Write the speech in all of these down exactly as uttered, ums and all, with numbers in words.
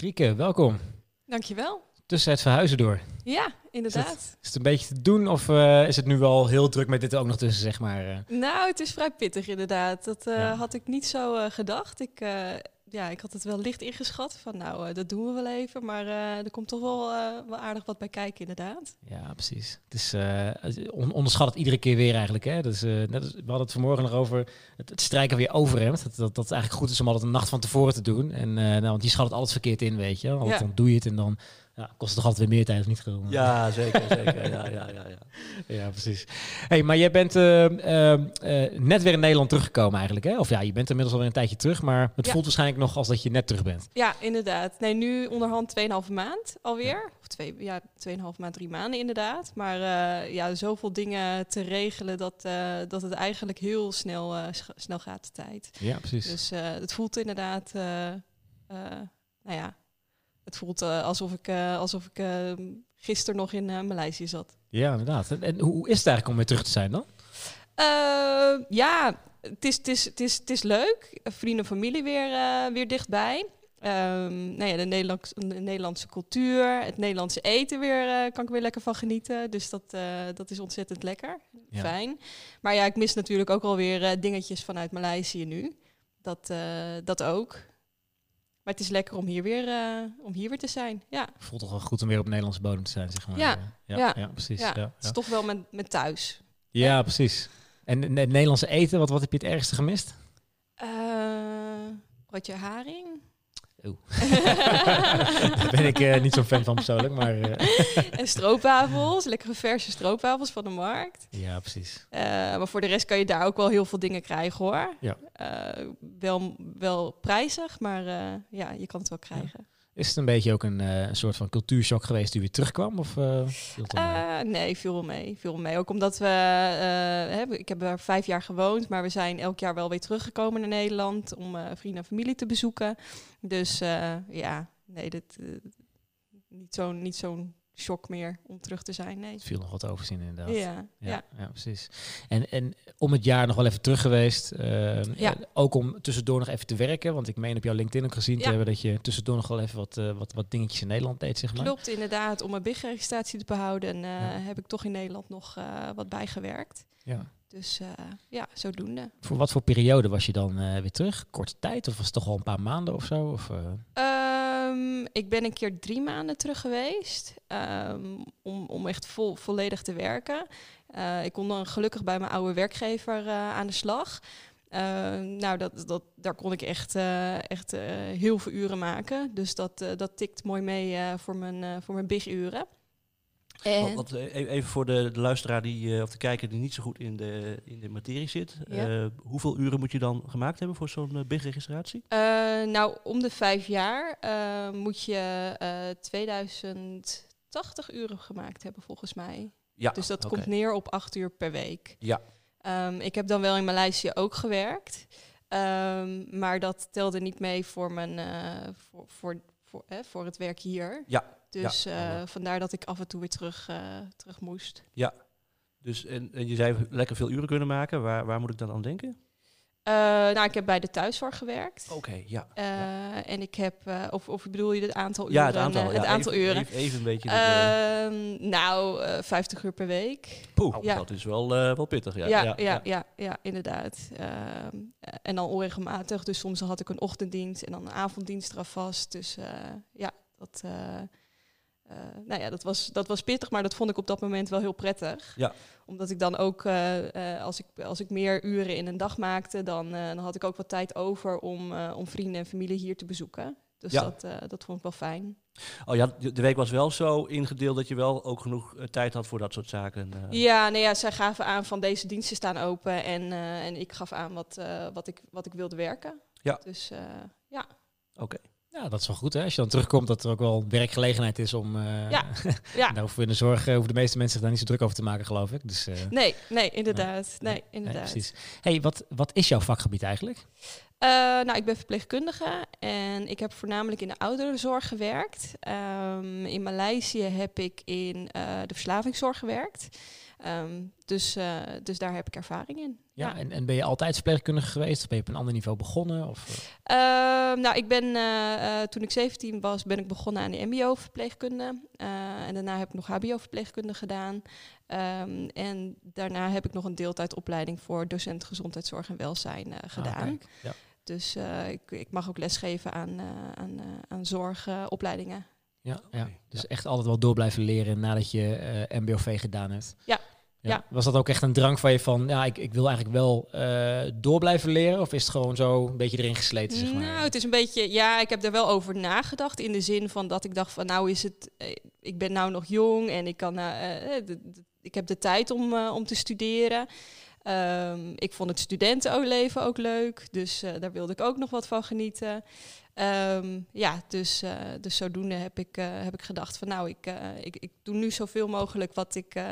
Grieke, welkom. Dankjewel. Tussen het verhuizen door. Ja, inderdaad. Is het, is het een beetje te doen of uh, is het nu al heel druk met dit ook nog tussen, zeg maar? Uh? Nou, het is vrij pittig inderdaad. Dat uh, ja. had ik niet zo uh, gedacht. Ik, uh, ja, ik had het wel licht ingeschat van nou, uh, dat doen we wel even. Maar uh, er komt toch wel, uh, wel aardig wat bij kijken inderdaad. Ja, precies. Het is uh, on- onderschat het iedere keer weer eigenlijk. Hè? Dus, uh, net als, we hadden het vanmorgen nog over het, het strijken weer overhemd. Dat, dat, dat het eigenlijk goed is om altijd een nacht van tevoren te doen. En, uh, nou, want die schat het altijd verkeerd in, weet je. Want ja. dan doe je het en dan... Ja, kost het toch altijd weer meer tijd, of niet? Gewoon. Ja, zeker, zeker. Ja, ja, ja, ja. ja, precies. Hey, maar jij bent uh, uh, uh, net weer in Nederland teruggekomen eigenlijk, hè? Of ja, je bent inmiddels alweer een tijdje terug, maar het ja. voelt waarschijnlijk nog als dat je net terug bent. Ja, inderdaad. Nee, nu onderhand tweeënhalve maand alweer. Ja. Of twee, ja, tweeënhalve maand, drie maanden inderdaad. Maar uh, ja, zoveel dingen te regelen dat, uh, dat het eigenlijk heel snel, uh, sch- snel gaat de tijd. Ja, precies. Dus uh, het voelt inderdaad, uh, uh, nou ja... Het voelt uh, alsof ik, uh, alsof ik uh, gisteren nog in uh, Maleisië zat. Ja, inderdaad. En, en hoe is het eigenlijk om weer terug te zijn dan? Uh, ja, het is, het, is, het, is, het is leuk. Vrienden en familie weer, uh, weer dichtbij. Um, nou ja, de, Nederlandse, de Nederlandse cultuur, het Nederlandse eten weer uh, kan ik weer lekker van genieten. Dus dat, uh, dat is ontzettend lekker. Ja. Fijn. Maar ja, ik mis natuurlijk ook alweer uh, dingetjes vanuit Maleisië nu. Dat, uh, dat ook. Maar het is lekker om hier weer, uh, om hier weer te zijn, ja. Voelt toch wel goed om weer op Nederlandse bodem te zijn, zeg maar. Ja, ja, ja. ja precies. Ja. Ja, ja. Het is toch wel met, met thuis. Ja, ja, precies. En het Nederlandse eten, wat, wat heb je het ergste gemist? Uh, broodje haring. Oeh. Daar ben ik uh, niet zo'n fan van persoonlijk, maar... Uh. En stroopwafels, lekkere verse stroopwafels van de markt. Ja, precies. Uh, maar voor de rest kan je daar ook wel heel veel dingen krijgen, hoor. Ja. Uh, wel, wel prijzig, maar uh, ja, je kan het wel krijgen. Ja. Is het een beetje ook een uh, soort van cultuurshock geweest die weer terugkwam? Of, uh, viel het uh, nee, viel wel mee, viel mee. Ook omdat we... Uh, hè, ik heb er vijf jaar gewoond, maar we zijn elk jaar wel weer teruggekomen naar Nederland... om uh, vrienden en familie te bezoeken. Dus uh, ja, nee, dit, uh, niet zo'n... Niet zo'n shock meer om terug te zijn, nee. Het viel nog wat overzien inderdaad. Ja, ja, ja. ja precies. En, en om het jaar nog wel even terug geweest, uh, ja. ook om tussendoor nog even te werken, want ik meen op jouw LinkedIn ook gezien ja. te hebben dat je tussendoor nog wel even wat, uh, wat, wat dingetjes in Nederland deed, zeg maar. Klopt, inderdaad. Om mijn B I G-registratie te behouden uh, ja. heb ik toch in Nederland nog uh, wat bijgewerkt. Ja. Dus uh, ja, zodoende. Voor wat voor periode was je dan uh, weer terug? Korte tijd of was het toch al een paar maanden of zo? Of, uh... um, ik ben een keer drie maanden terug geweest um, om, om echt vol, volledig te werken. Uh, ik kon dan gelukkig bij mijn oude werkgever uh, aan de slag. Uh, nou, dat, dat, daar kon ik echt, uh, echt uh, heel veel uren maken. Dus dat, uh, dat tikt mooi mee uh, voor mijn, uh, voor mijn big-uren. En? Wat, even voor de, de luisteraar die, of de kijker die niet zo goed in de, in de materie zit. Ja. Uh, hoeveel uren moet je dan gemaakt hebben voor zo'n uh, B I G-registratie? Uh, nou, om de vijf jaar uh, moet je uh, tweeduizend tachtig uren gemaakt hebben volgens mij. Ja, dus dat okay. komt neer op acht uur per week. Ja. Um, ik heb dan wel in Maleisië ook gewerkt. Um, maar dat telde niet mee voor, mijn, uh, voor, voor, voor, eh, voor het werk hier. Ja. Dus ja. uh, vandaar dat ik af en toe weer terug, uh, terug moest. Ja, dus en, en je zei lekker veel uren kunnen maken. Waar, waar moet ik dan aan denken? Uh, nou, ik heb bij de thuiszorg gewerkt. Oké, okay, ja. Uh, ja. En ik heb, uh, of, of bedoel je het aantal uren? Ja, het aantal, uh, het ja, aantal even, uren. Even een beetje. Uh, dat, uh... Nou, uh, vijftig uur per week. Poeh, oh, ja. dat is wel, uh, wel pittig. Ja, ja, ja, ja, ja. ja, ja inderdaad. Uh, en dan onregelmatig. Dus soms had ik een ochtenddienst en dan een avonddienst eraf vast. Dus uh, ja. Dat, uh, uh, nou ja, dat was, dat was pittig, maar dat vond ik op dat moment wel heel prettig. Ja. Omdat ik dan ook, uh, uh, als, ik, als ik meer uren in een dag maakte, dan, uh, dan had ik ook wat tijd over om, uh, om vrienden en familie hier te bezoeken. Dus ja. dat, uh, dat vond ik wel fijn. Oh ja, de week was wel zo ingedeeld dat je wel ook genoeg uh, tijd had voor dat soort zaken. Uh. Ja, nou ja, zij gaven aan van deze diensten staan open en, uh, en ik gaf aan wat, uh, wat, ik, wat ik wilde werken. Ja. Dus uh, ja. Oké. Okay. Ja, dat is wel goed hè. Als je dan terugkomt dat er ook wel werkgelegenheid is om... Uh, ja, ja. Nou, in de zorg uh, hoeven de meeste mensen zich daar niet zo druk over te maken, geloof ik. Dus, uh, nee, nee, inderdaad. Nee, nee, inderdaad. Nee, precies. Hey, wat, wat is jouw vakgebied eigenlijk? Uh, nou, ik ben verpleegkundige en ik heb voornamelijk in de ouderenzorg gewerkt. Um, in Maleisië heb ik in uh, de verslavingszorg gewerkt. Um, dus, uh, dus daar heb ik ervaring in. Ja, ja. En, en ben je altijd verpleegkundige geweest? Of ben je op een ander niveau begonnen? Of? Uh, nou, ik ben, uh, uh, toen ik zeventien was, ben ik begonnen aan de M B O-verpleegkunde. Uh, en daarna heb ik nog H B O-verpleegkunde gedaan. Um, en daarna heb ik nog een deeltijdopleiding voor docent gezondheidszorg en welzijn uh, gedaan. Ah, ja. Dus uh, ik, ik mag ook lesgeven aan, uh, aan, uh, aan zorgopleidingen. Uh, ja, ja, dus ja. echt altijd wel door blijven leren nadat je uh, M B O V gedaan hebt. Ja. Ja. Ja. Was dat ook echt een drang van je van, ja, ik, ik wil eigenlijk wel uh, door blijven leren? Of is het gewoon zo een beetje erin gesleten, zeg maar? Nou, het is een beetje, ja, ik heb er wel over nagedacht. In de zin van dat ik dacht van, nou is het, uh, ik ben nou nog jong en ik kan, uh, uh, d- d- ik heb de tijd om, uh, om te studeren. Um, ik vond het studentenleven ook leuk, dus uh, daar wilde ik ook nog wat van genieten. Um, ja, dus, uh, dus zodoende heb ik, uh, heb ik gedacht van nou, ik, uh, ik, ik doe nu zoveel mogelijk wat ik, uh,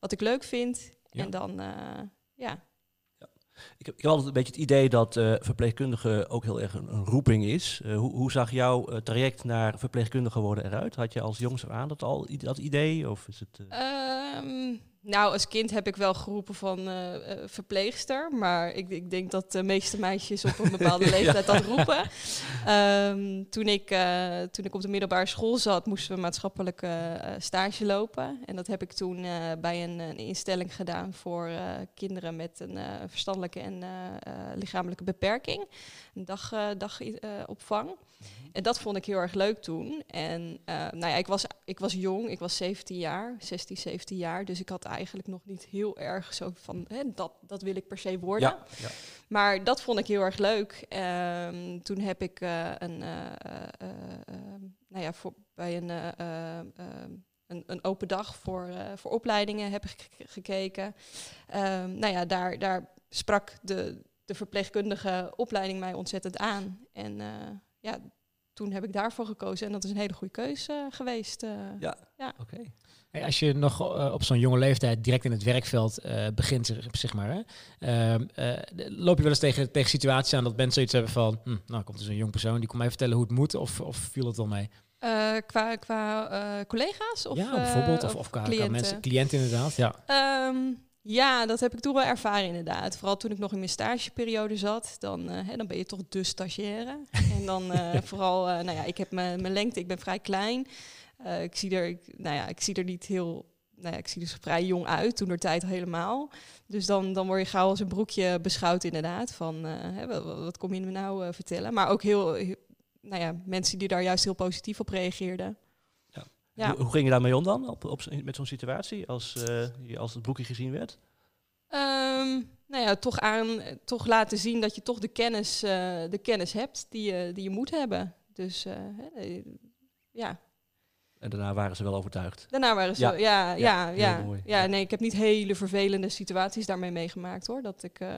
wat ik leuk vind. Ja. En dan, uh, ja. ja. Ik, heb, ik heb altijd een beetje het idee dat uh, verpleegkundige ook heel erg een, een roeping is. Uh, hoe, hoe zag jouw uh, traject naar verpleegkundige worden eruit? Had je als jongs aan dat al dat idee? Of is het... Uh... Um, Nou, als kind heb ik wel geroepen van uh, verpleegster. Maar ik, ik denk dat de meeste meisjes op een bepaalde leeftijd ja. dat roepen. Um, toen, ik, uh, toen ik op de middelbare school zat, moesten we maatschappelijke uh, stage lopen. En dat heb ik toen uh, bij een, een instelling gedaan voor uh, kinderen met een uh, verstandelijke en uh, uh, lichamelijke beperking. Een dag, uh, dagopvang. Uh, mm-hmm. En dat vond ik heel erg leuk toen. En uh, nou ja, ik was, ik was jong, ik was zeventien jaar, zestien, zeventien jaar. Dus ik had eigenlijk nog niet heel erg zo van, hè, dat, dat wil ik per se worden. Ja, ja. Maar dat vond ik heel erg leuk. Um, toen heb ik uh, een, uh, uh, uh, nou ja, voor, bij een, uh, uh, een, een open dag voor, uh, voor opleidingen heb ik g- gekeken. Um, nou ja, daar, daar sprak de, de verpleegkundige opleiding mij ontzettend aan. En uh, ja, toen heb ik daarvoor gekozen. En dat is een hele goede keuze uh, geweest. Uh, ja, ja. oké. Okay. Hey, als je nog uh, op zo'n jonge leeftijd direct in het werkveld uh, begint, zeg maar, hè, uh, uh, loop je wel eens tegen, tegen situaties aan dat mensen zoiets hebben van, hm, nou komt dus een jong persoon, die komt mij vertellen hoe het moet, of, of viel het wel mee? Uh, qua qua uh, collega's? Of, ja, bijvoorbeeld, uh, of, of qua, qua mensen, cliënten inderdaad. Ja. Um, Ja, dat heb ik toen wel ervaren inderdaad. Vooral toen ik nog in mijn stageperiode zat, dan, uh, hè, dan ben je toch de stagiaire. En dan uh, vooral, uh, nou ja, ik heb mijn, mijn lengte, ik ben vrij klein. Uh, ik, zie er, ik, nou ja, ik zie er niet heel, nou ja, ik zie dus vrij jong uit, toen door tijd helemaal. Dus dan, dan word je gauw als een broekje beschouwd inderdaad, van uh, hè, wat, wat kom je me nou uh, vertellen? Maar ook heel, heel, nou ja, mensen die daar juist heel positief op reageerden. Ja. Hoe ging je daarmee om dan, op, op, met zo'n situatie, als, uh, je, als het broekje gezien werd? Um, nou ja, toch, aan, toch laten zien dat je toch de kennis, uh, de kennis hebt die je, die je moet hebben. Dus, uh, he, ja. En daarna waren ze wel overtuigd? Daarna waren ze ja. wel, ja. Ja, ja, ja, ja. ja nee, ik heb niet hele vervelende situaties daarmee meegemaakt, hoor. Dat, ik, uh,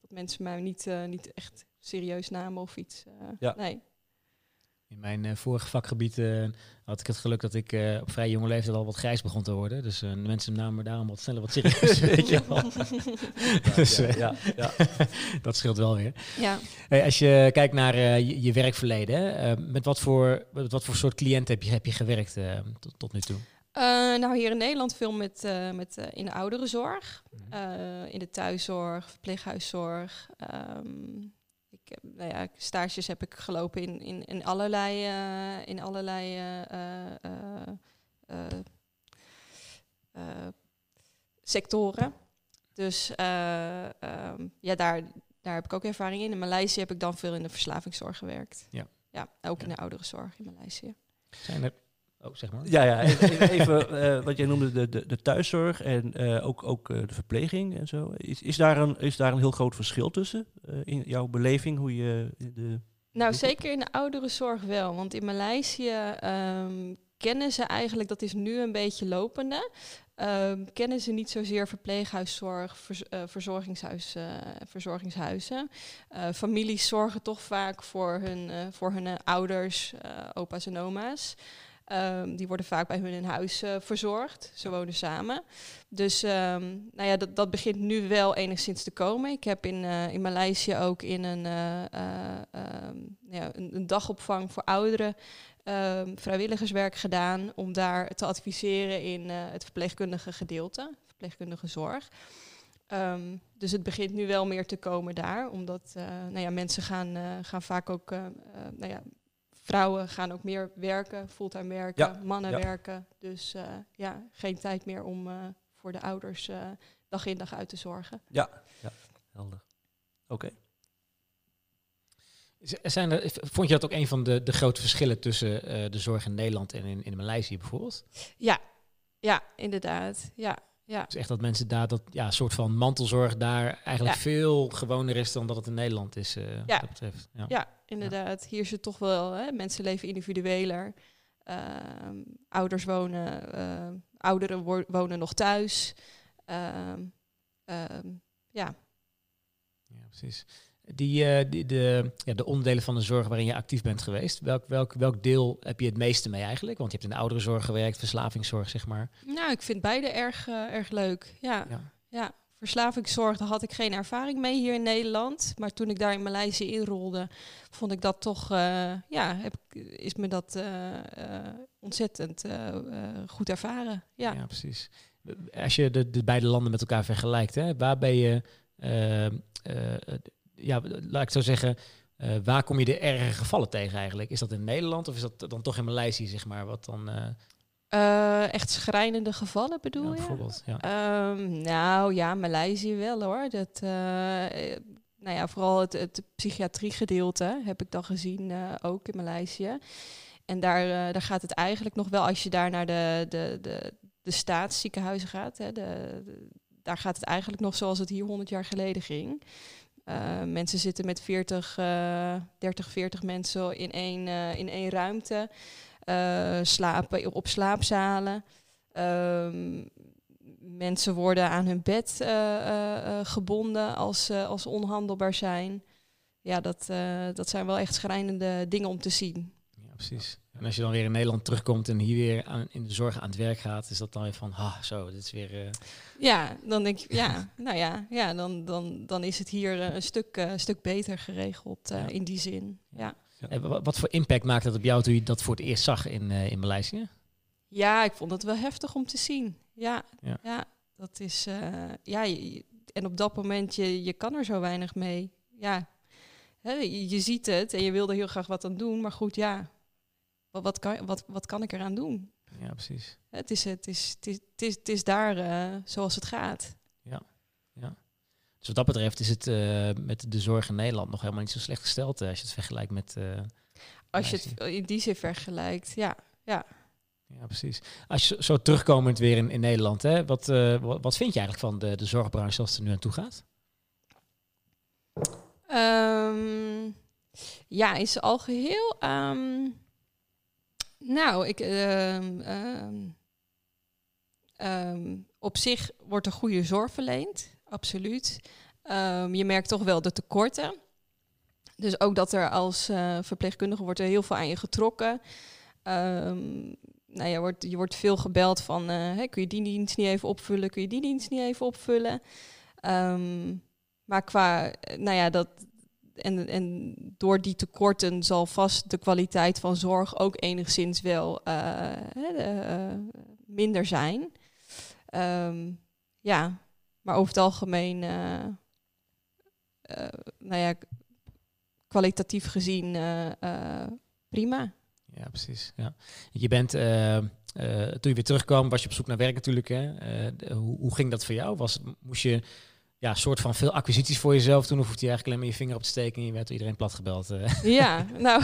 dat mensen mij niet, uh, niet echt serieus namen of iets. Uh, ja. Nee. In mijn uh, vorige vakgebied uh, had ik het geluk dat ik uh, op vrij jonge leeftijd al wat grijs begon te worden. Dus uh, mensen namen me daarom wat sneller wat serieus, weet je wel. Ja, dus, ja, ja, ja. Dat scheelt wel weer. Ja. Hey, als je kijkt naar uh, je, je werkverleden, hè, uh, met, wat voor, met wat voor soort cliënten heb je, heb je gewerkt uh, tot, tot nu toe? Uh, nou, hier in Nederland veel met, uh, met, uh, in de ouderenzorg, uh, in de thuiszorg, verpleeghuiszorg. Um, Ik, nou ja, stages heb ik gelopen in, in, in allerlei, uh, in allerlei uh, uh, uh, uh, sectoren. Dus uh, um, ja, daar, daar heb ik ook ervaring in. In Maleisië heb ik dan veel in de verslavingszorg gewerkt. Ja, ja ook ja. in de ouderenzorg in Maleisië. Zijn er... Oh, zeg maar. Ja, ja, even uh, wat jij noemde de, de, de thuiszorg en uh, ook, ook uh, de verpleging en zo. Is, is, daar een, is daar een heel groot verschil tussen uh, in jouw beleving? Hoe je de nou, zeker in de ouderenzorg wel. Want in Maleisië um, kennen ze eigenlijk, dat is nu een beetje lopende... Um, kennen ze niet zozeer verpleeghuiszorg, vers, uh, verzorgingshuis, uh, verzorgingshuizen. Uh, families zorgen toch vaak voor hun, uh, voor hun uh, ouders, uh, opa's en oma's. Um, die worden vaak bij hun in huis uh, verzorgd. Ze wonen samen. Dus um, nou ja, dat, dat begint nu wel enigszins te komen. Ik heb in, uh, in Maleisië ook in een, uh, uh, um, ja, een, een dagopvang voor ouderen um, vrijwilligerswerk gedaan om daar te adviseren in uh, het verpleegkundige gedeelte. verpleegkundige zorg. Um, dus het begint nu wel meer te komen daar, omdat uh, nou ja, mensen gaan, uh, gaan vaak ook, uh, uh, nou ja, vrouwen gaan ook meer werken, fulltime werken, ja, mannen ja. werken. Dus uh, ja, geen tijd meer om uh, voor de ouders uh, dag in dag uit te zorgen. Ja, ja. Helder. Oké. Okay. Zijn er, vond je dat ook een van de, de grote verschillen tussen uh, de zorg in Nederland en in, in Maleisië bijvoorbeeld? Ja, ja, inderdaad. Ja, ja. Dus echt dat mensen daar dat ja, soort van mantelzorg daar eigenlijk ja. veel gewoner is dan dat het in Nederland is. Uh, ja. Wat dat betreft. Ja. ja, inderdaad. Hier is het toch wel, hè? Mensen leven individueler. Uh, ouders wonen, uh, ouderen wo- wonen nog thuis. Uh, uh, ja. ja, precies. Die, die, de, ja, de onderdelen van de zorg waarin je actief bent geweest, welk, welk, welk deel heb je het meeste mee eigenlijk? Want je hebt in de ouderenzorg gewerkt, verslavingszorg, zeg maar. Nou, ik vind beide erg, uh, erg leuk. Ja. Ja. Ja. Verslavingszorg, daar had ik geen ervaring mee hier in Nederland. Maar toen ik daar in Maleisië inrolde, vond ik dat toch, uh, ja, heb, is me dat uh, uh, ontzettend uh, uh, goed ervaren. Ja, ja precies. Als je de, de beide landen met elkaar vergelijkt, hè, waar ben je... Uh, uh, Ja, laat ik zo zeggen, uh, waar kom je de ergere gevallen tegen eigenlijk? Is dat in Nederland of is dat dan toch in Maleisië, zeg maar? Wat dan, uh... Uh, echt schrijnende gevallen bedoel ja, je? Bijvoorbeeld, ja. Um, nou ja, Maleisië wel hoor. Dat, uh, nou ja, vooral het, het psychiatriegedeelte heb ik dan gezien uh, ook in Maleisië. En daar, uh, daar gaat het eigenlijk nog wel, als je daar naar de, de, de, de staatsziekenhuizen gaat, hè, de, de, daar gaat het eigenlijk nog zoals het hier honderd jaar geleden ging. Uh, mensen zitten met veertig, dertig, veertig mensen in één, uh, in één ruimte, uh, slapen op slaapzalen. Uh, mensen worden aan hun bed uh, uh, gebonden als, uh, als ze onhandelbaar zijn. Ja, dat, uh, dat zijn wel echt schrijnende dingen om te zien. Ja, precies. En als je dan weer in Nederland terugkomt en hier weer aan, in de zorg aan het werk gaat, is dat dan weer van, ah, zo, dit is weer... Uh... Ja, dan denk ik, ja, nou ja, ja dan, dan, dan is het hier uh, een stuk, uh, stuk beter geregeld uh, ja. in die zin. Ja. Ja. En w- wat voor impact maakte dat op jou toen je dat voor het eerst zag in, uh, in Maleisië? Ja, ik vond het wel heftig om te zien. Ja, ja. ja dat is... Uh, ja, je, en op dat moment, je, je kan er zo weinig mee. Ja, He, je, je ziet het en je wil er heel graag wat aan doen, maar goed, ja... Wat kan, wat, wat kan ik eraan doen? Ja, precies. Het is, het is, het is, het is, het is daar uh, zoals het gaat. Ja, ja. Dus wat dat betreft is het uh, met de zorg in Nederland nog helemaal niet zo slecht gesteld. Uh, als je het vergelijkt met... Uh, als je het in die zin vergelijkt, ja. Ja, ja precies. Als je zo terugkomend weer in, in Nederland, hè, wat, uh, wat, wat vind je eigenlijk van de, de zorgbranche zoals het er nu aan toe gaat? Um, ja, in zijn algeheel... Um, Nou, ik, uh, uh, um, op zich wordt er goede zorg verleend, absoluut. Um, je merkt toch wel de tekorten. Dus ook dat er als uh, verpleegkundige wordt er heel veel aan je getrokken. Um, nou, je, wordt, je wordt veel gebeld van, uh, hey, kun je die dienst niet even opvullen? Kun je die dienst niet even opvullen? Um, maar qua, nou ja, dat... En, en door die tekorten zal vast de kwaliteit van zorg ook enigszins wel uh, uh, minder zijn. Um, ja, maar over het algemeen, uh, uh, nou ja, kwalitatief gezien uh, uh, prima. Ja, precies. Ja. Je bent, uh, uh, toen je weer terugkwam, was je op zoek naar werk natuurlijk. Hè? Uh, de, hoe, hoe ging dat voor jou? Was, moest je... Ja, soort van veel acquisities voor jezelf toen, of hoefde je eigenlijk alleen maar je vinger op te steken en je werd door iedereen platgebeld. Ja, nou,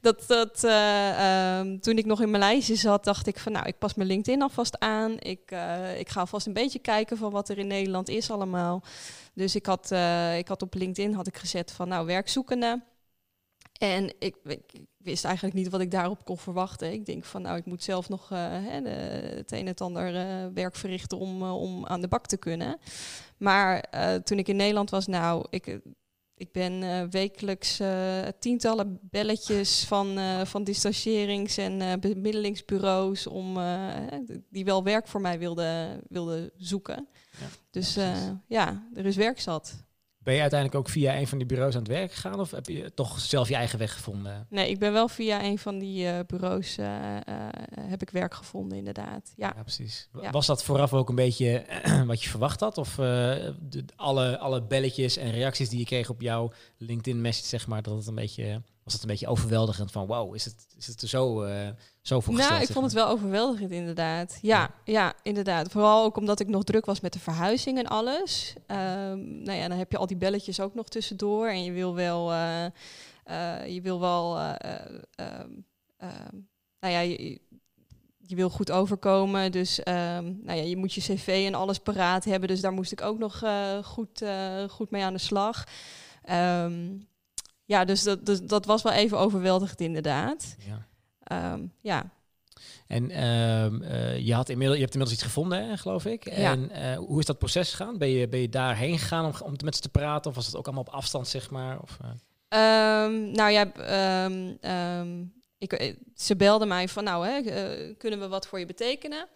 dat, dat, uh, um, toen ik nog in Maleisië zat, dacht ik van nou, ik pas mijn LinkedIn alvast aan. Ik, uh, ik ga alvast een beetje kijken van wat er in Nederland is allemaal. Dus ik had, uh, ik had op LinkedIn had ik gezet van nou, werkzoekende. En ik, ik wist eigenlijk niet wat ik daarop kon verwachten. Ik denk van nou, ik moet zelf nog uh, hè, de, het een en het ander uh, werk verrichten om, uh, om aan de bak te kunnen. Maar uh, toen ik in Nederland was, nou, ik, ik ben uh, wekelijks uh, tientallen belletjes van, uh, van distanciërings- en uh, bemiddelingsbureaus om uh, die wel werk voor mij wilden wilden zoeken. Ja, dus uh, ja, er is werk zat. Ben je uiteindelijk ook via een van die bureaus aan het werk gegaan? Of heb je toch zelf je eigen weg gevonden? Nee, ik ben wel via een van die uh, bureaus uh, uh, heb ik werk gevonden, inderdaad. Ja, ja precies. Ja. Was dat vooraf ook een beetje wat je verwacht had? Of uh, de, alle, alle belletjes en reacties die je kreeg op jouw LinkedIn-message, zeg maar, dat het een beetje... Was het een beetje overweldigend van wauw, is het, is het er zo, uh, zo voor gesteld? Nou, ik vond het wel overweldigend inderdaad. Ja, ja, ja, inderdaad. Vooral ook omdat ik nog druk was met de verhuizing en alles. Um, nou ja, dan heb je al die belletjes ook nog tussendoor. En je wil wel... Uh, uh, je wil wel... Uh, uh, uh, nou ja, je, je wil goed overkomen. Dus um, nou ja, je moet je cv en alles paraat hebben. Dus daar moest ik ook nog uh, goed, uh, goed mee aan de slag. Um, Ja, dus dat, dus dat was wel even overweldigend inderdaad. Ja. Um, ja. En um, uh, je, had inmiddel, je hebt inmiddels iets gevonden, hè, geloof ik. Ja. En uh, hoe is dat proces gegaan? Ben je, ben je daarheen gegaan om, om met ze te praten? Of was dat ook allemaal op afstand, zeg maar? Of, uh... um, nou ja, um, um, ik, ze belden mij van... nou, hè, uh, kunnen we wat voor je betekenen?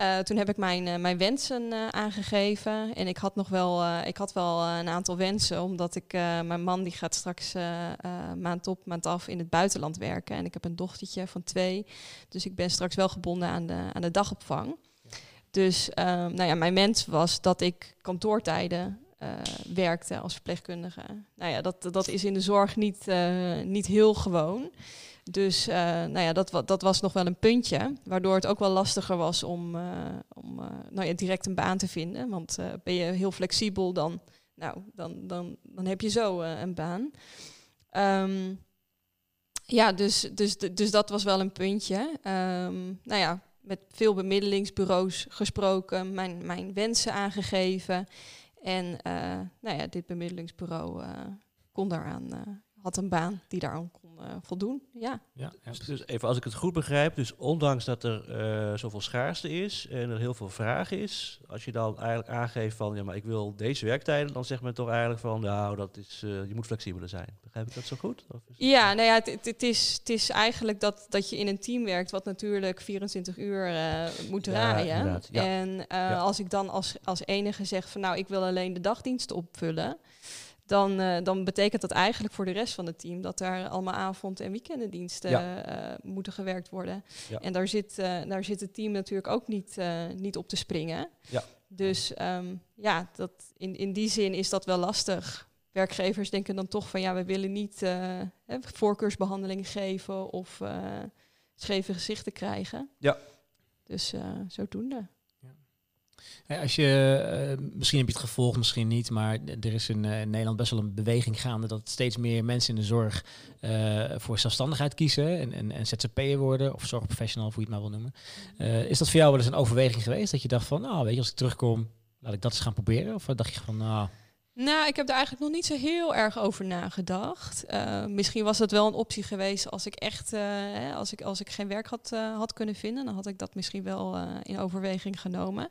Uh, toen heb ik mijn, uh, mijn wensen uh, aangegeven. En ik had nog wel, uh, ik had wel uh, een aantal wensen. Omdat ik, uh, mijn man die gaat straks uh, uh, maand op, maand af in het buitenland werken. En ik heb een dochtertje van twee. Dus ik ben straks wel gebonden aan de, aan de dagopvang. Ja. Dus uh, nou ja, mijn wens was dat ik kantoortijden uh, werkte als verpleegkundige. Nou ja, dat, dat is in de zorg niet, uh, niet heel gewoon. Dus uh, nou ja, dat, dat was nog wel een puntje, waardoor het ook wel lastiger was om, uh, om uh, nou ja, direct een baan te vinden. Want uh, ben je heel flexibel, dan, nou, dan, dan, dan heb je zo uh, een baan. Um, ja, dus, dus, dus dat was wel een puntje. Um, nou ja, met veel bemiddelingsbureaus gesproken, mijn, mijn wensen aangegeven. En uh, nou ja, dit bemiddelingsbureau uh, kon daaraan... Uh, had een baan die daaraan kon uh, voldoen, ja. ja, ja. Dus, dus even als ik het goed begrijp, dus ondanks dat er uh, zoveel schaarste is en er heel veel vraag is, als je dan eigenlijk aangeeft van, ja, maar ik wil deze werktijden, dan zegt men toch eigenlijk van, nou, dat is, uh, je moet flexibeler zijn. Begrijp ik dat zo goed? Of is ja, het... nou ja, het, het, is, het is eigenlijk dat, dat je in een team werkt wat natuurlijk vierentwintig uur uh, moet draaien. Ja, ja. En uh, ja. als ik dan als, als enige zeg van, nou, ik wil alleen de dagdiensten opvullen, Dan, uh, dan betekent dat eigenlijk voor de rest van het team dat er allemaal avond- en weekendendiensten ja. uh, moeten gewerkt worden. Ja. En daar zit, uh, daar zit het team natuurlijk ook niet, uh, niet op te springen. Ja. Dus um, ja, dat in, in die zin is dat wel lastig. Werkgevers denken dan toch van ja, we willen niet uh, eh, voorkeursbehandelingen geven of uh, scheve gezichten krijgen. Ja. Dus uh, zodoende. Als je, uh, misschien heb je het gevolgd, misschien niet, maar er is in, uh, in Nederland best wel een beweging gaande dat steeds meer mensen in de zorg uh, voor zelfstandigheid kiezen en, en, en Z Z P'er worden of zorgprofessional, of hoe je het maar wil noemen. Uh, is dat voor jou wel eens een overweging geweest dat je dacht van, nou, weet je, als ik terugkom, laat ik dat eens gaan proberen? Of dacht je van, nou... Nou, ik heb er eigenlijk nog niet zo heel erg over nagedacht. Uh, misschien was dat wel een optie geweest als ik echt, uh, hè, als ik, als ik geen werk had, uh, had kunnen vinden. Dan had ik dat misschien wel uh, in overweging genomen.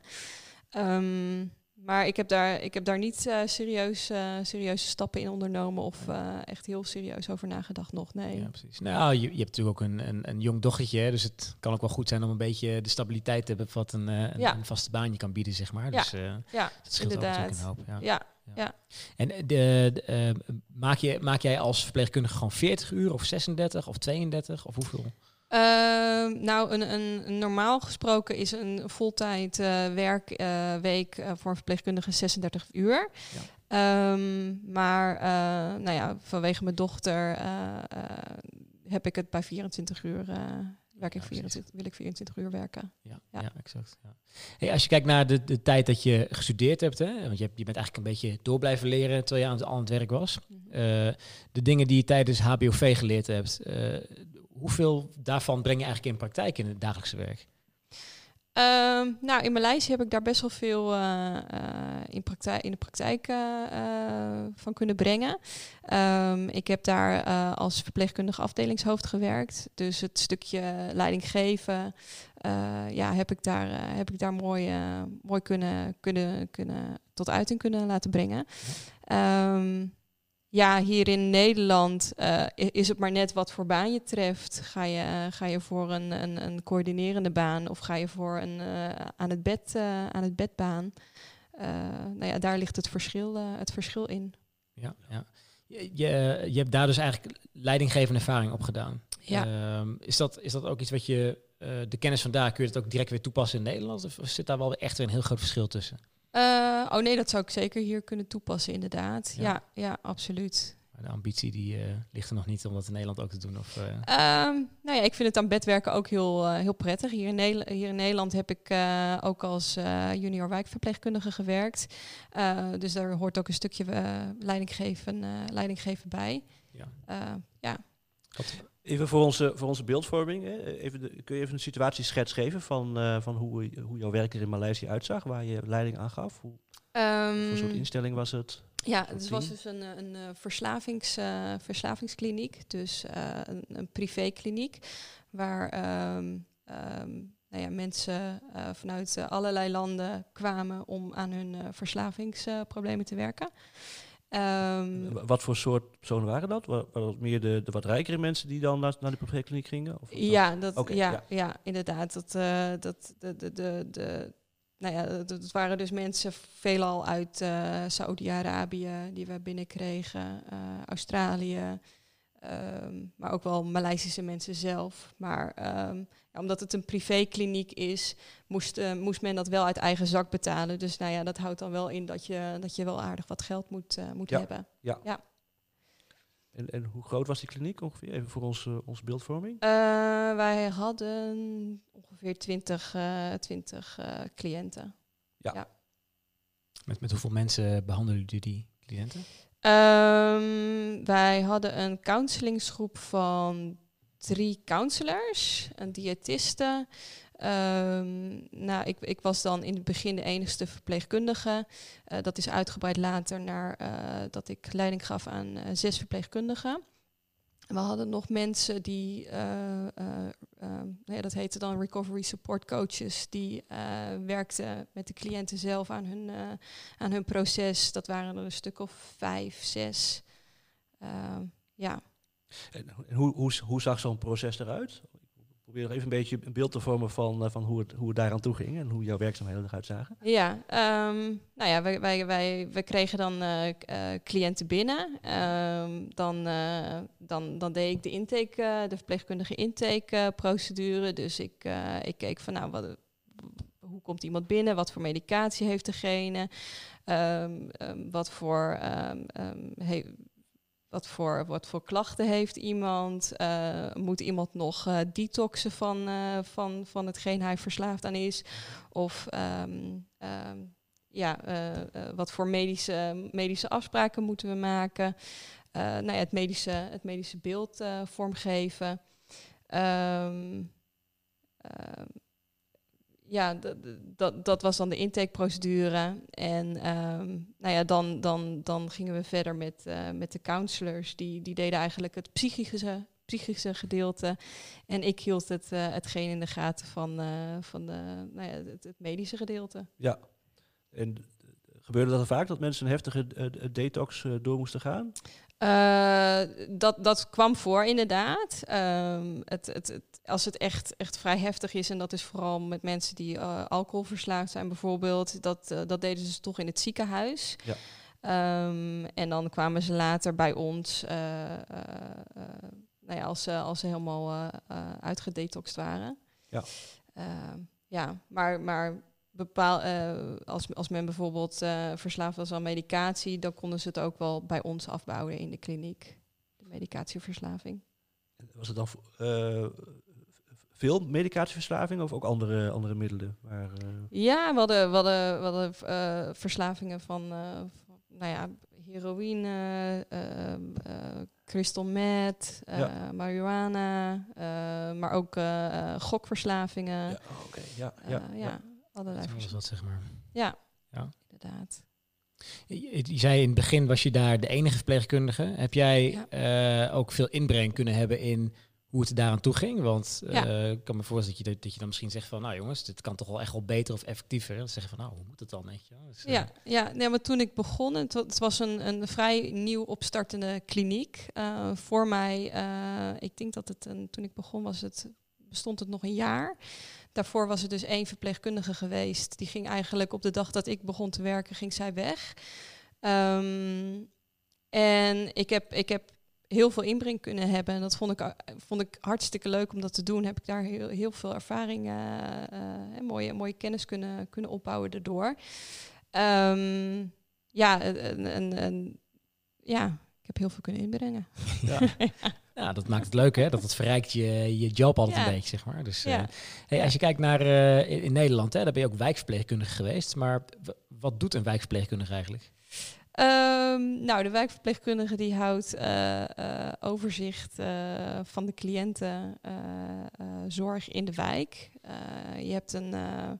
Um, maar ik heb daar, ik heb daar niet uh, serieus, uh, serieuze stappen in ondernomen of uh, echt heel serieus over nagedacht nog, nee. Ja, precies. Nou, je, je hebt natuurlijk ook een, een, een jong dochtertje, hè, dus het kan ook wel goed zijn om een beetje de stabiliteit te hebben wat een, uh, een, ja. een vaste baan je kan bieden, zeg maar. Ja, dus, uh, ja dat scheelt inderdaad. Ook een hoop, ja. ja. Ja. En de, de, uh, maak, je, maak jij als verpleegkundige gewoon veertig uur of zesendertig of tweeëndertig of hoeveel? Uh, nou, een, een, normaal gesproken is een voltijd uh, werkweek uh, uh, voor een verpleegkundige zesendertig uur. Ja. Um, maar uh, nou ja, vanwege mijn dochter uh, uh, heb ik het bij vierentwintig uur... Uh, Werk ik vierentwintig, wil ik vierentwintig uur werken. Ja, ja. ja exact. Ja. Hey, als je kijkt naar de, de tijd dat je gestudeerd hebt, hè, want je, hebt, je bent eigenlijk een beetje door blijven leren terwijl je aan het, aan het werk was. Mm-hmm. Uh, de dingen die je tijdens H B O V geleerd hebt, uh, hoeveel daarvan breng je eigenlijk in praktijk in het dagelijkse werk? Um, nou, in mijn lijstje heb ik daar best wel veel uh, in, praktijk, in de praktijk uh, uh, van kunnen brengen. Um, ik heb daar uh, als verpleegkundige afdelingshoofd gewerkt. Dus het stukje leiding geven uh, ja, heb ik daar, uh, heb ik daar mooi, uh, mooi kunnen, kunnen, kunnen tot uiting kunnen laten brengen. Um, Ja, hier in Nederland uh, is het maar net wat voor baan je treft. Ga je, uh, ga je voor een, een, een coördinerende baan of ga je voor een uh, aan het bed, uh, aan het bedbaan? Uh, nou ja, daar ligt het verschil, uh, het verschil in. ja, ja. Je, je, je hebt daar dus eigenlijk leidinggevende ervaring op gedaan. Ja. Um, is, dat, is dat ook iets wat je, uh, de kennis van daar, kun je dat ook direct weer toepassen in Nederland? Of zit daar wel echt weer een heel groot verschil tussen? Uh, oh nee, dat zou ik zeker hier kunnen toepassen, inderdaad. Ja, ja, ja, absoluut. De ambitie die, uh, ligt er nog niet om dat in Nederland ook te doen? Of, uh... um, nou ja, ik vind het aan bedwerken ook heel, uh, heel prettig. Hier in, ne- hier in Nederland heb ik uh, ook als uh, junior wijkverpleegkundige gewerkt. Uh, dus daar hoort ook een stukje uh, leidinggeven, uh, leidinggeven bij. Ja. Uh, ja. Even voor onze, voor onze beeldvorming. Hè. Even de, kun je even een situatieschets geven van, uh, van hoe, hoe jouw werk er in Maleisië uitzag? Waar je leiding aan gaf? Hoe, um, voor soort instelling was het? Ja, het was dus een, een, een verslavings, uh, verslavingskliniek, dus uh, een, een privékliniek, waar um, um, nou ja, mensen uh, vanuit allerlei landen kwamen om aan hun uh, verslavingsproblemen uh, te werken. Um, wat voor soort personen waren dat? Waren dat meer de, de wat rijkere mensen die dan naar, naar de privékliniek gingen? Of ja, dat, okay, ja, ja. ja, inderdaad. Dat, uh, dat de... de, de, de Nou ja, dat waren dus mensen veelal uit uh, Saoedi-Arabië die we binnenkregen, uh, Australië, um, maar ook wel Maleisische mensen zelf. Maar um, ja, omdat het een privékliniek is, moest, uh, moest men dat wel uit eigen zak betalen. Dus nou ja, dat houdt dan wel in dat je, dat je wel aardig wat geld moet, uh, moet ja, hebben. Ja. Ja. En, en hoe groot was die kliniek ongeveer? Even voor ons, uh, onze beeldvorming. Uh, wij hadden ongeveer twintig uh, cliënten. Ja. ja. Met, met hoeveel mensen behandelen jullie die cliënten? Um, wij hadden een counselingsgroep van drie counselors, een diëtiste. Um, nou, ik, ik was dan in het begin de enigste verpleegkundige. Uh, dat is uitgebreid later naar uh, dat ik leiding gaf aan uh, zes verpleegkundigen. We hadden nog mensen die, uh, uh, uh, nee, dat heette dan recovery support coaches, die uh, werkten met de cliënten zelf aan hun, uh, aan hun proces. Dat waren er een stuk of vijf, zes. Uh, ja. En hoe, hoe, hoe zag zo'n proces eruit? Ik probeer nog even een beetje een beeld te vormen van, van hoe, het, hoe het daaraan toe ging en hoe jouw werkzaamheden eruit zagen. Ja, um, nou ja, wij, wij, wij, wij kregen dan uh, uh, cliënten binnen. Um, dan, uh, dan, dan deed ik de intake, uh, de verpleegkundige intakeprocedure. Uh, dus ik, uh, ik keek van nou, wat, hoe komt iemand binnen? Wat voor medicatie heeft degene? Um, um, wat voor... Um, um, he- Wat voor, wat voor klachten heeft iemand? Uh, moet iemand nog uh, detoxen van, uh, van, van hetgeen hij verslaafd aan is? Of um, um, ja, uh, uh, wat voor medische, medische afspraken moeten we maken? Uh, nou ja, het, medische, het medische beeld uh, vormgeven. Um, uh, Ja, dat, dat, dat was dan de intakeprocedure. En um, nou ja, dan, dan, dan gingen we verder met, uh, met de counselors. Die, die deden eigenlijk het psychische, psychische gedeelte. En ik hield het, uh, hetgeen in de gaten van, uh, van de, nou ja, het, het medische gedeelte. Ja, en gebeurde dat vaak dat mensen een heftige uh, detox uh, door moesten gaan? Uh, dat, dat kwam voor, inderdaad. Um, het, het, het, als het echt, echt vrij heftig is, en dat is vooral met mensen die uh, alcoholverslaafd zijn bijvoorbeeld, dat, uh, dat deden ze toch in het ziekenhuis. Ja. Um, en dan kwamen ze later bij ons, uh, uh, uh, nou ja, als ze, als ze helemaal uh, uh, uitgedetoxed waren. Ja, uh, ja maar... maar Bepaal, uh, als, als men bijvoorbeeld uh, verslaafd was aan medicatie, dan konden ze het ook wel bij ons afbouwen in de kliniek. De medicatieverslaving. Was het dan uh, veel medicatieverslaving of ook andere, andere middelen? Maar, uh... Ja, we hadden, we hadden, we hadden uh, verslavingen van, uh, van nou ja, heroïne, uh, uh, crystal meth, uh, ja. marihuana, uh, maar ook uh, gokverslavingen. Ja, oké, okay, ja, ja, uh, ja. ja. Allerlei dat is wat, zeg maar. Ja, ja. inderdaad. Je, je zei in het begin was je daar de enige verpleegkundige. Heb jij ja. uh, ook veel inbreng kunnen hebben in hoe het daaraan toe ging? Want uh, ja. ik kan me voorstellen dat je, dat je dan misschien zegt van... nou jongens, dit kan toch wel echt wel beter of effectiever. Dan zeggen van nou, hoe moet het dan? Weet je? Dus, uh, ja, ja nee, maar toen ik begon... het, het was een, een vrij nieuw opstartende kliniek. Uh, voor mij, uh, ik denk dat het... Een, toen ik begon was het... bestond het nog een jaar. Daarvoor was er dus één verpleegkundige geweest. Die ging eigenlijk op de dag dat ik begon te werken, ging zij weg. Um, En ik heb, ik heb heel veel inbreng kunnen hebben. En dat vond ik, vond ik hartstikke leuk om dat te doen. Heb ik daar heel, heel veel ervaring uh, uh, en mooie, mooie kennis kunnen, kunnen opbouwen daardoor. Um, ja, en, en, en, ja, ik heb heel veel kunnen inbrengen. Ja. Ja, dat maakt het leuk, hè? Dat het verrijkt je, je job altijd ja. een beetje, zeg maar. Dus ja. uh, hey, als je kijkt naar uh, in, in Nederland, hè, daar ben je ook wijkverpleegkundige geweest. Maar w- wat doet een wijkverpleegkundige eigenlijk? Um, nou, de wijkverpleegkundige die houdt uh, uh, overzicht uh, van de cliënten uh, uh, zorg in de wijk. Uh, je hebt een, uh,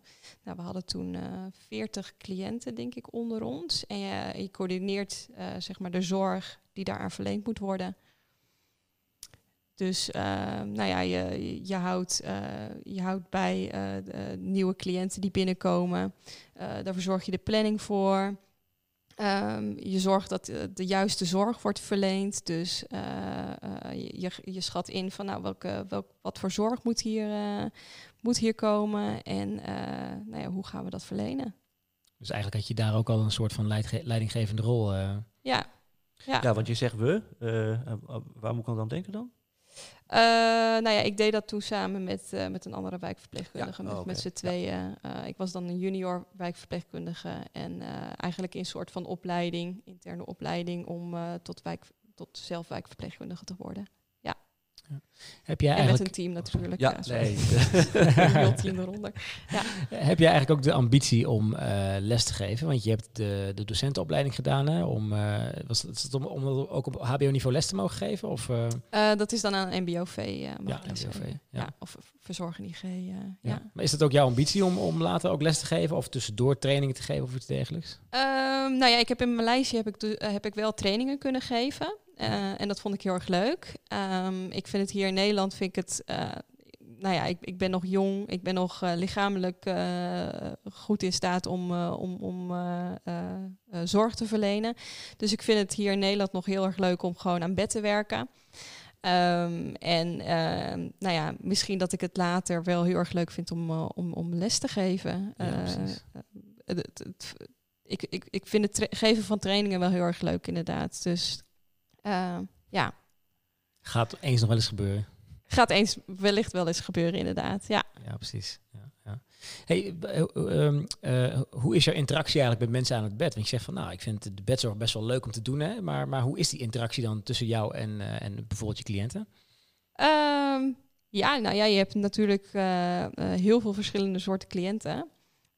nou, we hadden toen uh, veertig cliënten, denk ik, onder ons. En je, je coördineert uh, zeg maar de zorg die daaraan verleend moet worden. Dus uh, nou ja, je, je, houdt, uh, je houdt bij uh, de nieuwe cliënten die binnenkomen. Uh, daar verzorg je de planning voor. Um, je zorgt dat de, de juiste zorg wordt verleend. Dus uh, uh, je, je schat in van nou, welke, welk, wat voor zorg moet hier, uh, moet hier komen. En uh, nou ja, hoe gaan we dat verlenen? Dus eigenlijk had je daar ook al een soort van leidge- leidinggevende rol. Uh. Ja. Ja. Ja, want je zegt we. Uh, waar moet ik dan aan denken dan? Uh, nou ja, ik deed dat toen samen met, uh, met een andere wijkverpleegkundige, ja, met, oh, okay. met z'n tweeën. Ja. Uh, ik was dan een junior wijkverpleegkundige en uh, eigenlijk in een soort van opleiding, interne opleiding, om uh, tot, wijk, tot zelf wijkverpleegkundige te worden. Ja. Ja. Heb jij en eigenlijk... met een team natuurlijk. Ja, uh, nee. Een team eronder. Ja. Heb jij eigenlijk ook de ambitie om uh, les te geven? Want je hebt de, de docentenopleiding gedaan, hè? Om, uh, was het, was het om, om ook op H B O-niveau les te mogen geven? Of, uh... Uh, dat is dan aan M B O V. Uh, ja, M B O V. Ja. Ja, of verzorgen I G. Uh, ja. Ja. Maar is dat ook jouw ambitie om, om later ook les te geven? Of tussendoor trainingen te geven of iets dergelijks? Um, nou ja, ik heb in mijn lijstje heb ik, do- heb ik wel trainingen kunnen geven. Uh, en dat vond ik heel erg leuk. Um, ik vind het hier in Nederland, vind ik het, uh, nou ja, ik, ik ben nog jong. Ik ben nog uh, lichamelijk uh, goed in staat om, uh, om, om uh, uh, uh, zorg te verlenen. Dus ik vind het hier in Nederland nog heel erg leuk om gewoon aan bed te werken. Um, en uh, nou ja, misschien dat ik het later wel heel erg leuk vind om, uh, om, om les te geven. Ja, uh, het, het, het, ik, ik, ik vind het tra- geven van trainingen wel heel erg leuk, inderdaad. Dus... Uh, ja. Gaat eens nog wel eens gebeuren. Gaat eens wellicht wel eens gebeuren, inderdaad. Ja, ja, precies. Ja, ja. Hey, um, uh, hoe is jouw interactie eigenlijk met mensen aan het bed? Want je zegt van, nou, ik vind de bedzorg best wel leuk om te doen, hè? Maar, maar hoe is die interactie dan tussen jou en, uh, en bijvoorbeeld je cliënten? Um, ja, nou ja, je hebt natuurlijk uh, uh, heel veel verschillende soorten cliënten.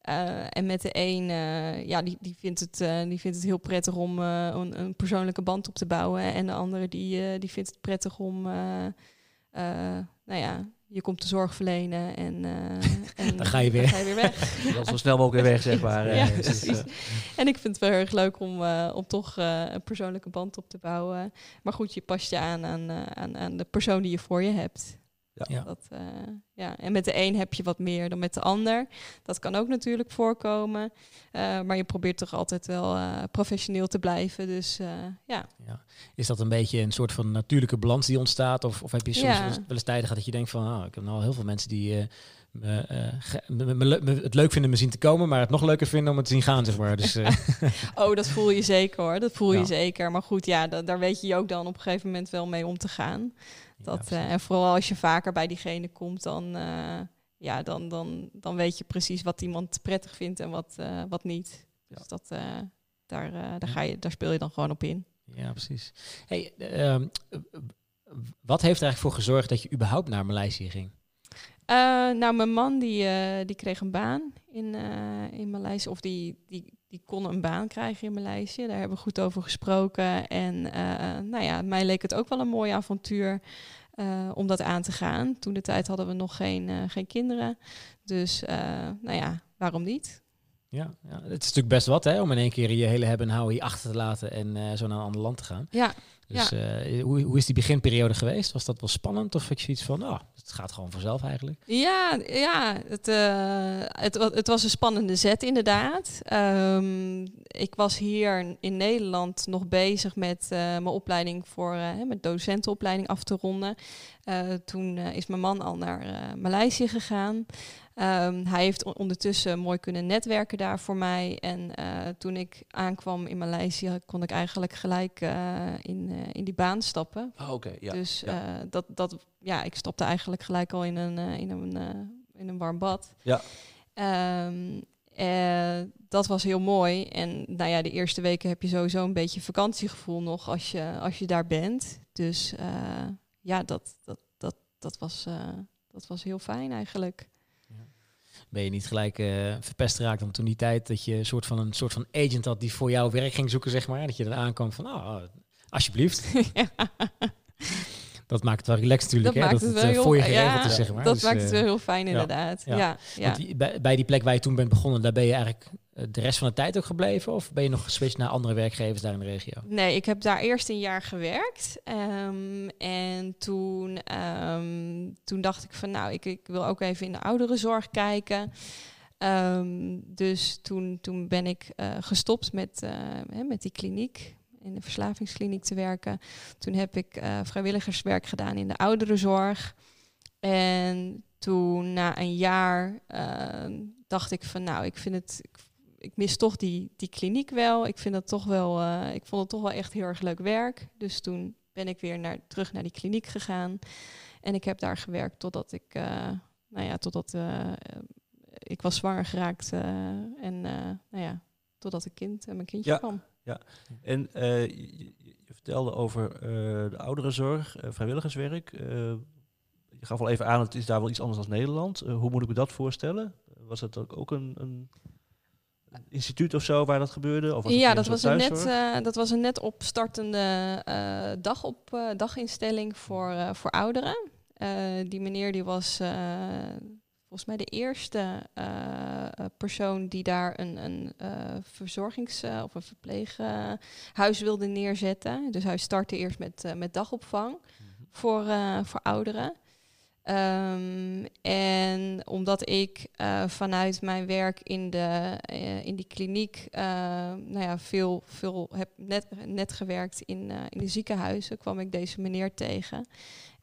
Uh, en met de een, uh, ja, die, die, vindt het, uh, die vindt het heel prettig om uh, een, een persoonlijke band op te bouwen. En de andere, die, uh, die vindt het prettig om, uh, uh, nou ja, je komt de zorg verlenen en, uh, en dan, ga je weer. dan ga je weer weg. Ja. Dat is zo snel mogelijk weer weg, zeg maar. Ja, precies. Ja, precies. En ik vind het wel heel erg leuk om, uh, om toch uh, een persoonlijke band op te bouwen. Maar goed, je past je aan aan, aan, aan de persoon die je voor je hebt. Ja. Dat, uh, ja. En met de een heb je wat meer dan met de ander. Dat kan ook natuurlijk voorkomen. Uh, maar je probeert toch altijd wel uh, professioneel te blijven. Dus uh, ja. ja. Is dat een beetje een soort van natuurlijke balans die ontstaat? Of, of heb je soms ja. wel eens tijden gehad dat je denkt van... Oh, ik heb nou heel veel mensen die... Uh, Me, uh, ge- me, me, me het leuk vinden me zien te komen, maar het nog leuker vinden om het te zien gaan, zeg maar. Dus, uh. Oh, dat voel je zeker hoor. Dat voel ja. je zeker. Maar goed, ja, da- daar weet je je ook dan op een gegeven moment wel mee om te gaan. Dat, ja, uh, en vooral als je vaker bij diegene komt, dan, uh, ja, dan, dan, dan weet je precies wat iemand prettig vindt en wat, uh, wat niet. Ja. Dus dat, uh, daar, uh, daar, ga je, daar speel je dan gewoon op in. Ja, precies. Hey, uh, uh, wat heeft er eigenlijk voor gezorgd dat je überhaupt naar Maleisië ging? Uh, nou, mijn man die, uh, die kreeg een baan in, uh, in Maleisië. Of die, die, die kon een baan krijgen in Maleisië. Daar hebben we goed over gesproken. En uh, nou ja, mij leek het ook wel een mooi avontuur uh, om dat aan te gaan. Toen de tijd hadden we nog geen, uh, geen kinderen. Dus uh, nou ja, waarom niet? Ja, ja, het is natuurlijk best wat hè, om in één keer je hele hebben en houden hier achter te laten en uh, zo naar een ander land te gaan. Ja. Dus ja. uh, hoe, hoe is die beginperiode geweest? Was dat wel spannend? Of had je zoiets van, oh, het gaat gewoon vanzelf eigenlijk? Ja, ja het, uh, het, het was een spannende zet inderdaad. Um, ik was hier in Nederland nog bezig met uh, mijn opleiding voor uh, mijn docentenopleiding af te ronden. Uh, toen uh, is mijn man al naar uh, Maleisië gegaan. Um, hij heeft ondertussen mooi kunnen netwerken daar voor mij. En uh, toen ik aankwam in Maleisië, kon ik eigenlijk gelijk uh, in, uh, in die baan stappen. Oh, okay, ja, dus ja. Uh, dat, dat, ja, ik stapte eigenlijk gelijk al in een, uh, in een, uh, in een warm bad. Ja. Um, Uh, dat was heel mooi. En nou ja, de eerste weken heb je sowieso een beetje vakantiegevoel nog als je, als je daar bent. Dus uh, ja, dat, dat, dat, dat, was, uh, dat was heel fijn eigenlijk. Ben je niet gelijk uh, verpest geraakt om toen die tijd dat je een soort van een soort van agent had die voor jou werk ging zoeken, zeg maar. Dat je er aankwam van, oh, alsjeblieft. Ja. Dat maakt het wel relaxed natuurlijk, dat, hè? dat het, het voor je geregeld ja, is, zeg maar. Dat dus, maakt het wel heel fijn, inderdaad. Ja, ja. Ja, ja. Die, bij, bij die plek waar je toen bent begonnen, daar ben je eigenlijk de rest van de tijd ook gebleven? Of ben je nog geswitcht naar andere werkgevers daar in de regio? Nee, ik heb daar eerst een jaar gewerkt. Um, en toen, um, toen dacht ik van, nou, ik, ik wil ook even in de ouderenzorg kijken. Um, dus toen, toen ben ik uh, gestopt met, uh, met die kliniek. In de verslavingskliniek te werken. Toen heb ik uh, vrijwilligerswerk gedaan in de ouderenzorg. En toen na een jaar uh, dacht ik van nou, ik vind het, ik, ik mis toch die, die kliniek wel. Ik vind dat toch wel, uh, ik vond het toch wel echt heel erg leuk werk. Dus toen ben ik weer naar, terug naar die kliniek gegaan. En ik heb daar gewerkt totdat ik, uh, nou ja, totdat uh, ik was zwanger geraakt. Uh, en uh, nou ja, totdat een kind en mijn kindje ja. kwam. Ja, en uh, je, je vertelde over uh, de ouderenzorg, uh, vrijwilligerswerk. Uh, je gaf al even aan, het is daar wel iets anders dan Nederland. Uh, hoe moet ik me dat voorstellen? Was dat ook, ook een, een instituut of zo waar dat gebeurde? Of was ja, dat was, een net, uh, dat was een net opstartende uh, dag op, uh, daginstelling voor, uh, voor ouderen. Uh, die meneer die was... Uh, Volgens mij de eerste uh, persoon die daar een, een uh, verzorgings- of een verpleeghuis uh, wilde neerzetten. Dus hij startte eerst met, uh, met dagopvang mm-hmm. voor, uh, voor ouderen. Um, en omdat ik uh, vanuit mijn werk in, de, uh, in die kliniek uh, nou ja, veel, veel heb net, net gewerkt in, uh, in de ziekenhuizen, kwam ik deze meneer tegen.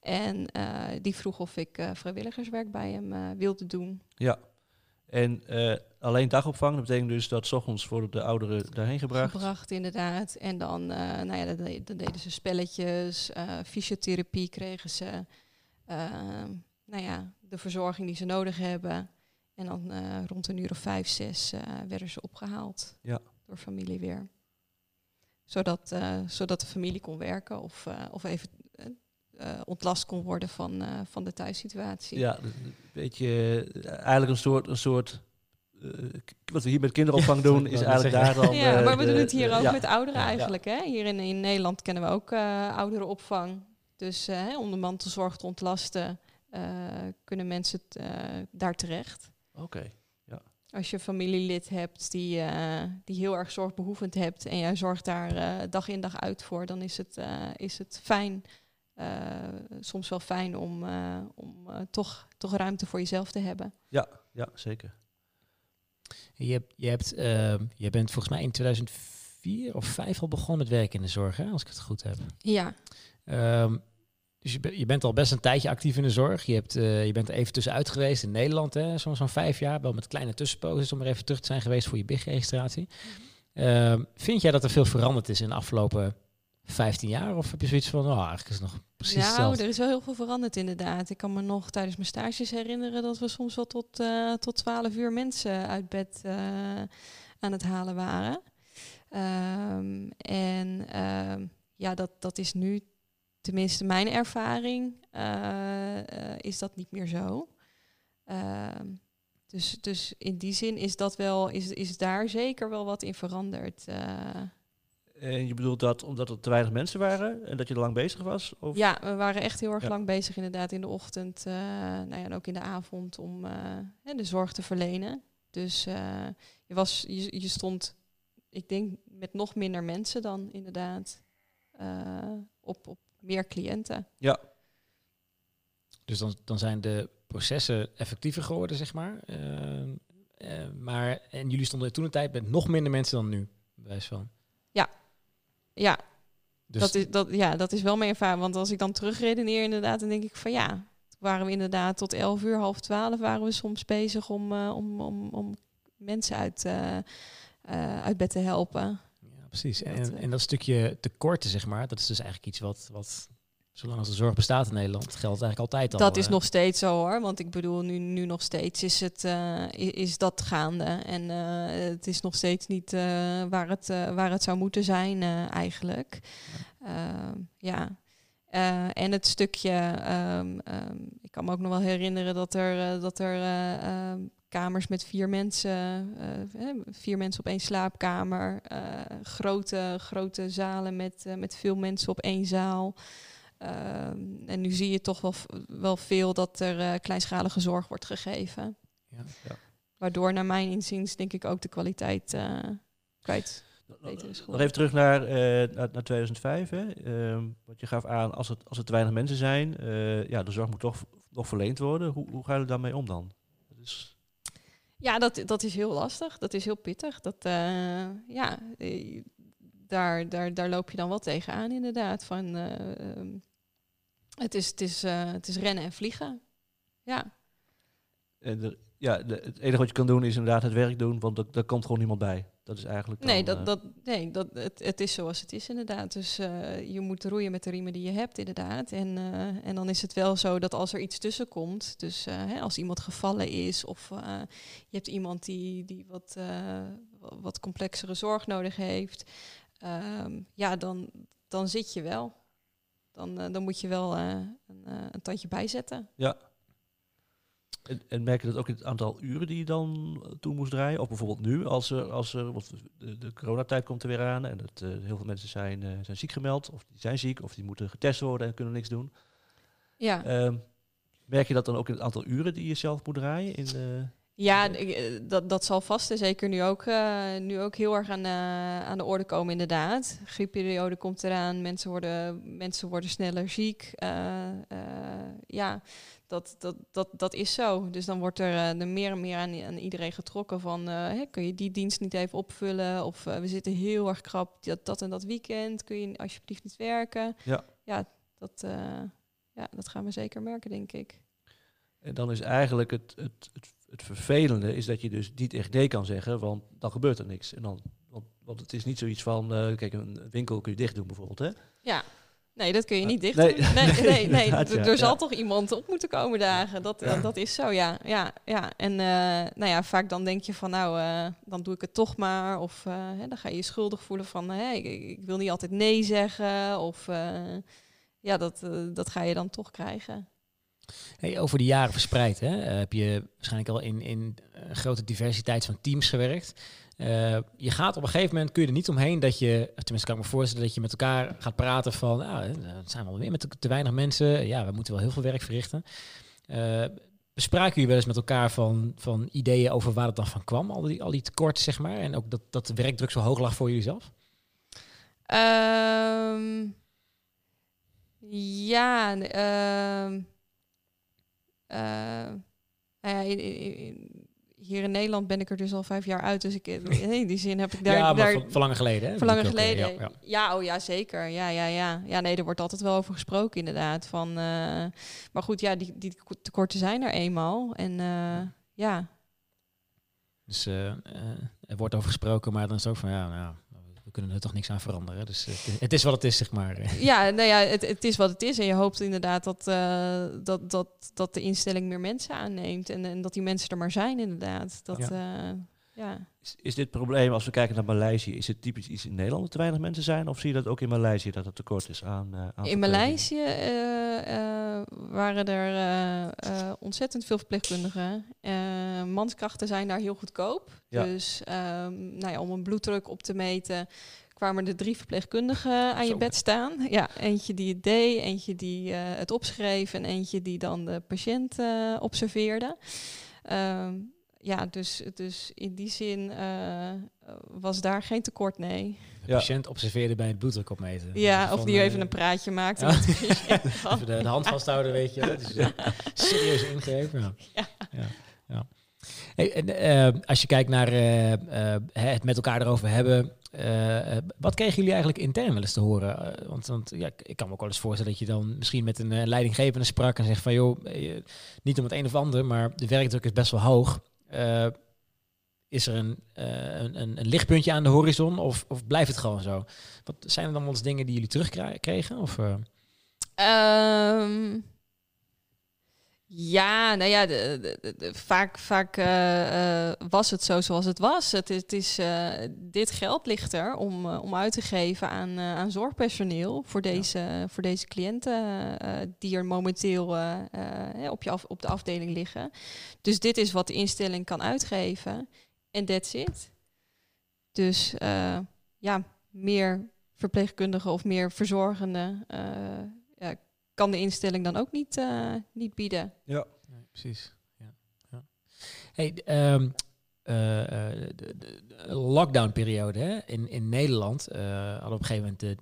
En uh, die vroeg of ik uh, vrijwilligerswerk bij hem uh, wilde doen. Ja, en uh, alleen dagopvang, dat betekent dus dat 's ochtends worden de ouderen daarheen gebracht? Gebracht, inderdaad. En dan, uh, nou ja, dan, dan deden ze spelletjes, uh, fysiotherapie kregen ze. Uh, nou ja, de verzorging die ze nodig hebben. En dan uh, rond een uur of vijf, zes uh, werden ze opgehaald ja. door familie weer. Zodat, uh, zodat de familie kon werken of, uh, of even... Uh, Uh, ontlast kon worden van, uh, van de thuissituatie. Ja, een beetje uh, eigenlijk een soort, een soort uh, k- wat we hier met kinderopvang ja, doen, is eigenlijk zeggen. daar dan... Ja, uh, maar we de, doen het hier de, ook ja. met ouderen ja, eigenlijk. Ja. Hè? Hier in, in Nederland kennen we ook uh, ouderenopvang. Dus uh, om de mantelzorg te ontlasten, uh, kunnen mensen t, uh, daar terecht. Oké, okay, ja. Als je een familielid hebt die, uh, die heel erg zorgbehoevend hebt en jij zorgt daar uh, dag in dag uit voor, dan is het, uh, is het fijn... Uh, soms wel fijn om, uh, om uh, toch, toch ruimte voor jezelf te hebben. Ja, ja zeker. Je, hebt, je, hebt, uh, je bent volgens mij in tweeduizend vier of vijf al begonnen met werken in de zorg, hè, als ik het goed heb. Ja. Um, dus je, be- je bent al best een tijdje actief in de zorg. Je, hebt, uh, je bent er even tussenuit geweest in Nederland, hè, zo'n, zo'n vijf jaar. Wel met kleine tussenposes om er even terug te zijn geweest voor je B I G-registratie. Mm-hmm. Um, vind jij dat er veel veranderd is in de afgelopen... vijftien jaar of heb je zoiets van, oh, eigenlijk is het nog precies nou, hetzelfde? Nou, er is wel heel veel veranderd inderdaad. Ik kan me nog tijdens mijn stages herinneren dat we soms wel tot, uh, tot twaalf uur mensen uit bed uh, aan het halen waren. Um, en uh, ja, dat, dat is nu, tenminste mijn ervaring, uh, uh, is dat niet meer zo. Uh, dus, dus in die zin is, dat wel, is, is daar zeker wel wat in veranderd. Uh, En je bedoelt dat omdat er te weinig mensen waren en dat je er lang bezig was? Of? Ja, we waren echt heel erg ja. lang bezig inderdaad in de ochtend uh, nou ja, en ook in de avond om uh, de zorg te verlenen. Dus uh, je, was, je, je stond, ik denk, met nog minder mensen dan inderdaad uh, op, op meer cliënten. Ja. Dus dan, dan zijn de processen effectiever geworden, zeg maar. Uh, uh, maar en jullie stonden toen een tijd met nog minder mensen dan nu, bij wijze van. Ja. Ja. Dus dat is, dat, ja, dat is wel mijn ervaring. Want als ik dan terugredeneer inderdaad, dan denk ik van ja, waren we inderdaad tot elf uur, half twaalf waren we soms bezig om, uh, om, om, om mensen uit, uh, uh, uit bed te helpen. Ja, precies. En dat, en dat stukje tekorten, zeg maar, dat is dus eigenlijk iets wat... wat zolang als de zorg bestaat in Nederland, geldt eigenlijk altijd al. Dat is uh, nog steeds zo hoor, want ik bedoel nu, nu nog steeds is, het, uh, is dat gaande. En uh, het is nog steeds niet uh, waar, het, uh, waar het zou moeten zijn uh, eigenlijk. Ja. Uh, ja. Uh, en het stukje, um, um, ik kan me ook nog wel herinneren dat er, uh, dat er uh, um, kamers met vier mensen, uh, vier mensen op één slaapkamer, uh, grote, grote zalen met, uh, met veel mensen op één zaal. Uh, en nu zie je toch wel, wel veel dat er uh, kleinschalige zorg wordt gegeven. Ja, ja. Waardoor naar mijn inziens denk ik ook de kwaliteit uh, kwijt. Nog even terug naar, uh, naar, naar tweeduizend vijf. Hè? Uh, wat je gaf aan, als het, als het te weinig mensen zijn, uh, ja, de zorg moet toch nog verleend worden. Hoe, hoe gaan jullie daarmee om dan? Dat is... Ja, dat, dat is heel lastig. Dat is heel pittig. Dat, uh, ja, daar, daar, daar loop je dan wel tegenaan inderdaad. Van, uh, um, het, is, het, is, uh, het is rennen en vliegen. Ja. En de, ja, de, het enige wat je kan doen is inderdaad het werk doen, want daar komt gewoon niemand bij. Dat is eigenlijk dan, nee, dat, dat, nee dat, het, het is zoals het is inderdaad. Dus uh, je moet roeien met de riemen die je hebt inderdaad. En, uh, en dan is het wel zo dat als er iets tussen komt... dus uh, hè, als iemand gevallen is of uh, je hebt iemand die, die wat, uh, wat complexere zorg nodig heeft... Um, ja, dan, dan zit je wel. Dan, uh, dan moet je wel uh, een, uh, een tandje bijzetten. Ja. En, en merk je dat ook in het aantal uren die je dan toe moest draaien? Of bijvoorbeeld nu, als er, als er want de, de coronatijd komt er weer aan... en dat, uh, heel veel mensen zijn, uh, zijn ziek gemeld, of die zijn ziek... of die moeten getest worden en kunnen niks doen. Ja. Um, merk je dat dan ook in het aantal uren die je zelf moet draaien? In, uh, ja, dat, dat zal vast en zeker nu ook, uh, nu ook heel erg aan, uh, aan de orde komen inderdaad. Griepperiode komt eraan, mensen worden, mensen worden sneller ziek. Uh, uh, ja... Dat, dat, dat, dat is zo. Dus dan wordt er uh, meer en meer aan, aan iedereen getrokken van... Uh, hè, kun je die dienst niet even opvullen? Of uh, we zitten heel erg krap dat, dat en dat weekend. Kun je alsjeblieft niet werken? Ja, ja, dat, uh, ja dat gaan we zeker merken, denk ik. En dan is eigenlijk het, het, het, het vervelende... is dat je dus niet echt nee kan zeggen, want dan gebeurt er niks. En dan, want, want het is niet zoiets van... Uh, kijk, een winkel kun je dicht doen bijvoorbeeld, hè? Ja. Nee, dat kun je niet dicht doen. Nee, nee, nee, nee, nee. Er zal ja. toch iemand op moeten komen dagen. Dat, ja. dat is zo, ja. ja, ja. En uh, nou ja, vaak dan denk je van, nou, uh, dan doe ik het toch maar. Of uh, hè, dan ga je je schuldig voelen van, hey, ik, ik wil niet altijd nee zeggen. Of uh, ja, dat, uh, dat ga je dan toch krijgen. Hey, over de jaren verspreid, hè, heb je waarschijnlijk al in, in grote diversiteit van teams gewerkt. Uh, je gaat op een gegeven moment, kun je er niet omheen dat je, tenminste kan ik me voorstellen, dat je met elkaar gaat praten van, nou, het zijn we alweer met te, te weinig mensen, ja, we moeten wel heel veel werk verrichten. Uh, bespraken jullie wel eens met elkaar van, van ideeën over waar het dan van kwam, al die, al die tekorten, zeg maar, en ook dat, dat de werkdruk zo hoog lag voor jullie zelf? Um, ja, uh, uh, uh, in, in, in, hier in Nederland ben ik er dus al vijf jaar uit, dus ik, in die zin heb ik daar... Ja, maar daar, van lang geleden, hè? Van lang geleden, ja, ja. ja, oh ja, zeker. Ja, ja, ja. Ja, nee, er wordt altijd wel over gesproken, inderdaad. Van, uh, maar goed, ja, die, die tekorten zijn er eenmaal. En uh, ja. Dus uh, uh, er wordt over gesproken, maar dan is het ook van, ja, nou... kunnen er toch niks aan veranderen. Dus uh, het is wat het is, zeg maar. Ja, nou ja, het, het is wat het is. En je hoopt inderdaad dat, uh, dat, dat, dat de instelling meer mensen aanneemt. En, en dat die mensen er maar zijn, inderdaad. Dat, ja. Uh, ja. Is, is dit probleem, als we kijken naar Maleisië... is het typisch iets in Nederland dat te weinig mensen zijn? Of zie je dat ook in Maleisië, dat het tekort is aan... Uh, aan in Maleisië uh, uh, waren er uh, uh, ontzettend veel verpleegkundigen. Uh, manskrachten zijn daar heel goedkoop. Ja. Dus um, nou ja, om een bloeddruk op te meten... kwamen er drie verpleegkundigen aan Zo. je bed staan. Ja, eentje die het deed, eentje die uh, het opschreef... en eentje die dan de patiënt uh, observeerde. Um, Ja, dus, dus in die zin uh, was daar geen tekort, nee. De ja. patiënt observeerde bij het bloeddruk opmeten. Ja, dus of die even uh, een praatje maakte. Ja. Even de, de hand vasthouden, weet je. Dus, ja. Serieus ingrepen. Ja. Ja. Ja. Ja. Hey, en, uh, als je kijkt naar uh, uh, het met elkaar erover hebben, uh, wat kregen jullie eigenlijk intern wel eens te horen? Uh, want want ja, ik kan me ook wel eens voorstellen dat je dan misschien met een uh, leidinggevende sprak en zegt van joh, uh, niet om het een of ander, maar de werkdruk is best wel hoog. Uh, Is er een, uh, een, een, een lichtpuntje aan de horizon of, of blijft het gewoon zo? Wat zijn er dan wel eens dingen die jullie terugkregen? Of, uh? um, ja, nou ja, de, de, de, vaak, vaak uh, uh, was het zo zoals het was. Het, het is, uh, dit geld ligt er om, uh, om uit te geven aan, uh, aan zorgpersoneel voor deze, ja. voor deze cliënten uh, die er momenteel uh, uh, op, je af, op de afdeling liggen. Dus dit is wat de instelling kan uitgeven. En that's it. Dus uh, ja, meer verpleegkundigen of meer verzorgenden uh, ja, kan de instelling dan ook niet, uh, niet bieden. Ja, nee, precies. Ja. Ja. Hey, um, uh, uh, de, de, de lockdownperiode hè? In, in Nederland, uh, al op een gegeven moment de,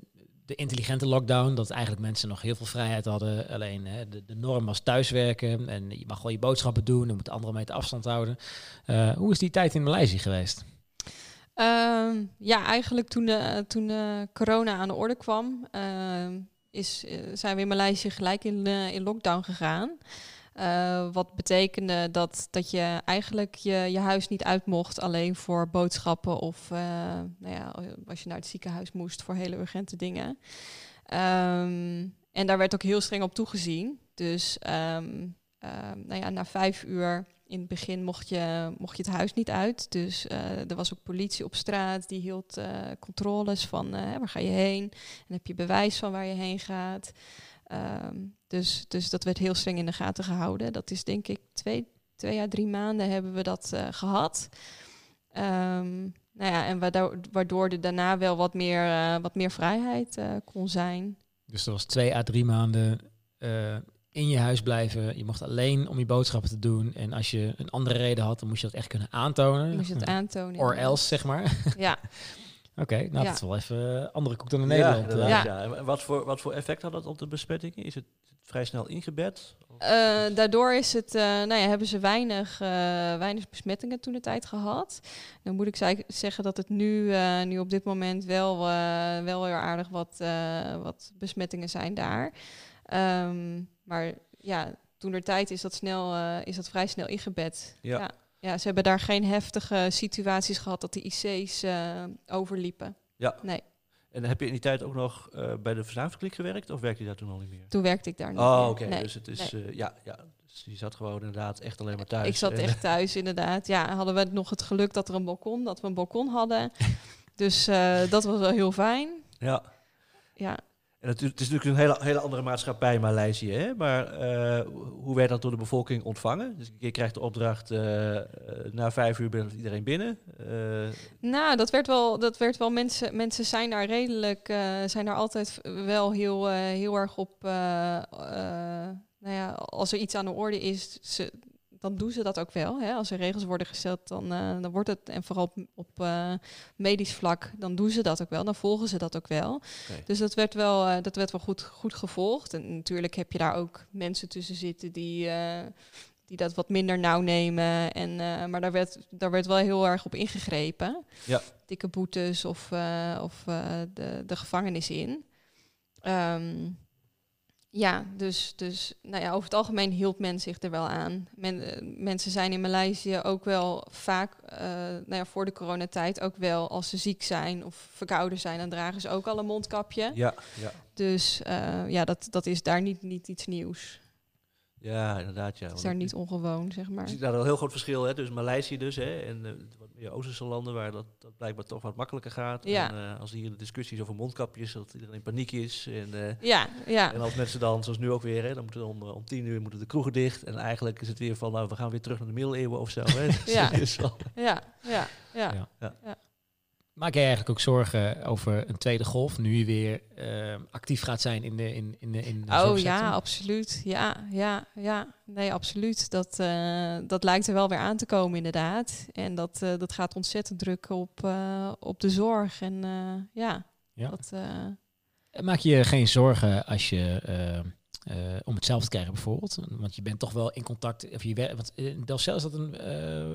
de intelligente lockdown, dat eigenlijk mensen nog heel veel vrijheid hadden. Alleen hè, de, de norm was thuiswerken en je mag wel je boodschappen doen. Je moet anderhalve meter afstand houden. Uh, hoe is die tijd in Maleisië geweest? Uh, ja, eigenlijk toen, de, toen de corona aan de orde kwam, uh, is, uh, zijn we in Maleisië gelijk in, uh, in lockdown gegaan. Uh, wat betekende dat, dat je eigenlijk je, je huis niet uit mocht, alleen voor boodschappen of uh, nou ja, als je naar het ziekenhuis moest voor hele urgente dingen. Um, en daar werd ook heel streng op toegezien. Dus um, uh, nou ja, na vijf uur in het begin mocht je, mocht je het huis niet uit. Dus uh, er was ook politie op straat, die hield uh, controles van uh, waar ga je heen? En heb je bewijs van waar je heen gaat? Um, dus, dus dat werd heel streng in de gaten gehouden. Dat is denk ik twee, twee à drie maanden hebben we dat uh, gehad. Um, nou ja, en waardoor, waardoor er daarna wel wat meer, uh, wat meer vrijheid uh, kon zijn. Dus dat was twee à drie maanden uh, in je huis blijven. Je mocht alleen om je boodschappen te doen. En als je een andere reden had, dan moest je dat echt kunnen aantonen. Dan moest je het aantonen. Or else, zeg maar. Ja. Oké, okay, nou ja. Dat is wel even andere koek dan in Nederland. Ja, ja. Ja. En wat, voor, wat voor effect had dat op de besmettingen? Is het vrij snel ingebed? Uh, daardoor is het, uh, nou ja, hebben ze weinig, uh, weinig besmettingen toen de tijd gehad. Dan moet ik zeggen dat het nu, uh, nu op dit moment wel, uh, wel heel aardig wat, uh, wat besmettingen zijn daar. Um, maar ja, toen de tijd is dat, snel, uh, is dat vrij snel ingebed. Ja. Ja. Ja, ze hebben daar geen heftige situaties gehad dat de I C's uh, overliepen. Ja. Nee. En heb je in die tijd ook nog uh, bij de Verzamelkliek gewerkt? Of werkte je daar toen al niet meer? Toen werkte ik daar niet oh, meer. Oké. Okay. Nee. Dus het is... Nee. Uh, ja, ja. Dus je zat gewoon inderdaad echt alleen maar thuis. Ik zat echt thuis, inderdaad. Ja, hadden we nog het geluk dat er een balkon... dat we een balkon hadden. Dus uh, dat was wel heel fijn. Ja. Ja. En het, het is natuurlijk een hele, hele andere maatschappij in Maleisië, hè? Maar uh, hoe werd dat door de bevolking ontvangen? Dus je krijgt de opdracht, uh, na vijf uur bent iedereen binnen. Uh. Nou, dat werd wel, dat werd wel mensen, mensen zijn daar redelijk, uh, zijn daar altijd wel heel, uh, heel erg op, uh, uh, nou ja, als er iets aan de orde is, ze, dan doen ze dat ook wel. Hè? Als er regels worden gesteld, dan, uh, dan wordt het... en vooral op, op uh, medisch vlak, dan doen ze dat ook wel. Dan volgen ze dat ook wel. Okay. Dus dat werd wel, uh, dat werd wel goed, goed gevolgd. En natuurlijk heb je daar ook mensen tussen zitten... die, uh, die dat wat minder nauw nemen. En, uh, maar daar werd, daar werd wel heel erg op ingegrepen. Ja. Dikke boetes of, uh, of uh, de, de gevangenis in. Um, Ja, dus, dus nou ja, over het algemeen hield men zich er wel aan. Men, uh, mensen zijn in Maleisië ook wel vaak, uh, nou ja, voor de coronatijd ook wel, als ze ziek zijn of verkouden zijn, dan dragen ze ook al een mondkapje. Ja, ja. Dus uh, ja, dat, dat is daar niet, niet iets nieuws. Ja, inderdaad. Ja, het is daar niet ongewoon, zeg maar. Er is daar een heel groot verschil, hè, tussen Maleisië dus, hè, en uh, wat meer Oosterse landen, waar dat, dat blijkbaar toch wat makkelijker gaat. Ja. En, uh, als hier de discussies over mondkapjes, dat iedereen in paniek is. En, uh, ja, ja. En als mensen dan, zoals nu ook weer, hè, dan moeten om, om tien uur moeten de kroegen dicht. En eigenlijk is het weer van, nou, we gaan weer terug naar de middeleeuwen of zo. Hè. Ja. Ja. Ja. Ja. Ja. Ja. Ja. Ja. Maak jij eigenlijk ook zorgen over een tweede golf, nu je weer uh, actief gaat zijn in de in in de, in de Oh ja, absoluut. Ja, ja, ja. Nee, absoluut. Dat, uh, dat lijkt er wel weer aan te komen, inderdaad. En dat, uh, dat gaat ontzettend druk op, uh, op de zorg. En uh, ja, ja. Dat, uh... Maak je geen zorgen als je uh, Uh, om het zelf te krijgen bijvoorbeeld. Want je bent toch wel in contact. Of je wer- want in Delfzijl is dat een,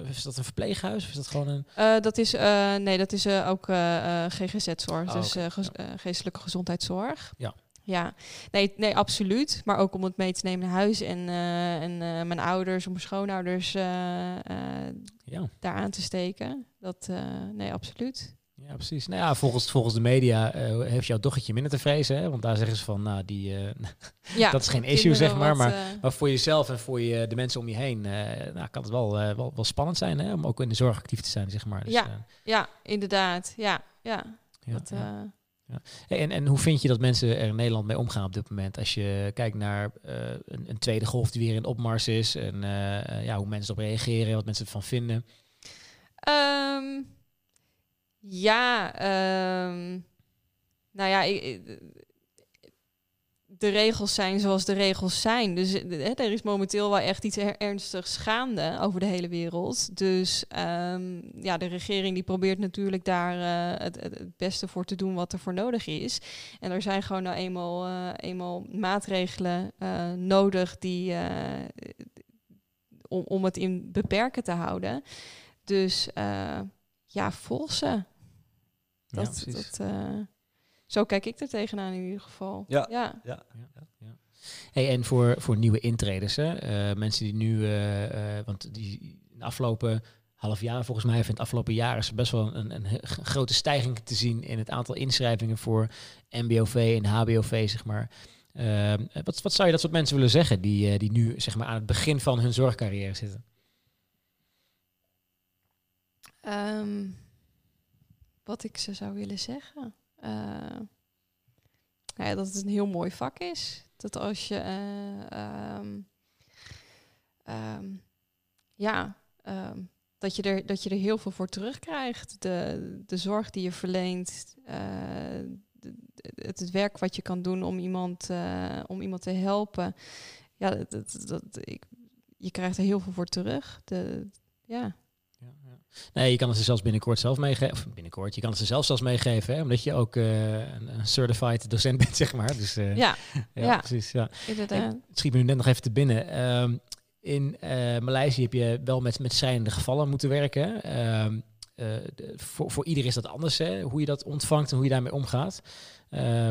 uh, is dat een verpleeghuis? Of is dat gewoon een... Uh, dat is, uh, nee, dat is uh, ook uh, G G Z-zorg. Oh, dus okay. uh, ge- ja. uh, geestelijke gezondheidszorg. Ja. Ja, nee, nee, absoluut. Maar ook om het mee te nemen naar huis. En, uh, en uh, mijn ouders of mijn schoonouders uh, uh, ja. daar aan te steken. Dat, uh, nee, absoluut. Ja, precies. Nou ja, volgens, volgens de media uh, heeft jouw dochtertje minder te vrezen. Hè? Want daar zeggen ze van, nou, die, uh, ja, dat is geen issue, zeg maar. Wat, maar, uh... maar voor jezelf en voor je, de mensen om je heen uh, nou, kan het wel, uh, wel, wel spannend zijn. Hè? Om ook in de zorg actief te zijn, zeg maar. Dus, ja, uh, ja, inderdaad. Ja, ja. ja, dat, uh... ja. Ja. En, en hoe vind je dat mensen er in Nederland mee omgaan op dit moment? Als je kijkt naar uh, een, een tweede golf die weer in opmars is. En uh, ja, hoe mensen erop reageren, wat mensen ervan vinden. Um, ja, um, nou ja, ik, de regels zijn zoals de regels zijn. Dus hè, er is momenteel wel echt iets ernstigs gaande over de hele wereld. Dus um, ja, de regering die probeert natuurlijk daar uh, het, het beste voor te doen wat er voor nodig is. En er zijn gewoon nou eenmaal, uh, eenmaal maatregelen uh, nodig die, uh, om, om het in beperken te houden. Dus uh, ja, volg ze. Ja, dat, precies. Dat, uh, Zo kijk ik er tegenaan in ieder geval. Ja. ja. ja. ja, ja. Hey, en voor, voor nieuwe intreders, hè? Uh, mensen die nu, uh, uh, want die de afgelopen half jaar, volgens mij, in het afgelopen jaar is best wel een, een grote stijging te zien in het aantal inschrijvingen voor M B O V en H B O V, zeg maar. Uh, wat, wat zou je dat soort mensen willen zeggen die, uh, die nu, zeg maar, aan het begin van hun zorgcarrière zitten? Um, wat ik ze zou willen zeggen. Uh, nou ja, dat het een heel mooi vak is. Dat als je uh, um, um, ja, um, dat je er dat je er heel veel voor terugkrijgt. De, de zorg die je verleent, uh, de, het, het werk wat je kan doen om iemand, uh, om iemand te helpen. Ja, dat, dat, dat, ik, je krijgt er heel veel voor terug. De, ja. Ja, ja. Nee, je kan het ze zelfs binnenkort zelf meegeven. Of binnenkort, je kan het ze zelf zelfs meegeven, hè? Omdat je ook uh, een, een certified docent bent, zeg maar. Dus, uh, ja, ja, ja, precies. Ja. Hey, het schiet me nu net nog even te binnen. Um, in uh, Maleisië heb je wel met, met schrijnende gevallen moeten werken. Um, uh, de, voor, voor ieder is dat anders, hè? Hoe je dat ontvangt en hoe je daarmee omgaat. Uh,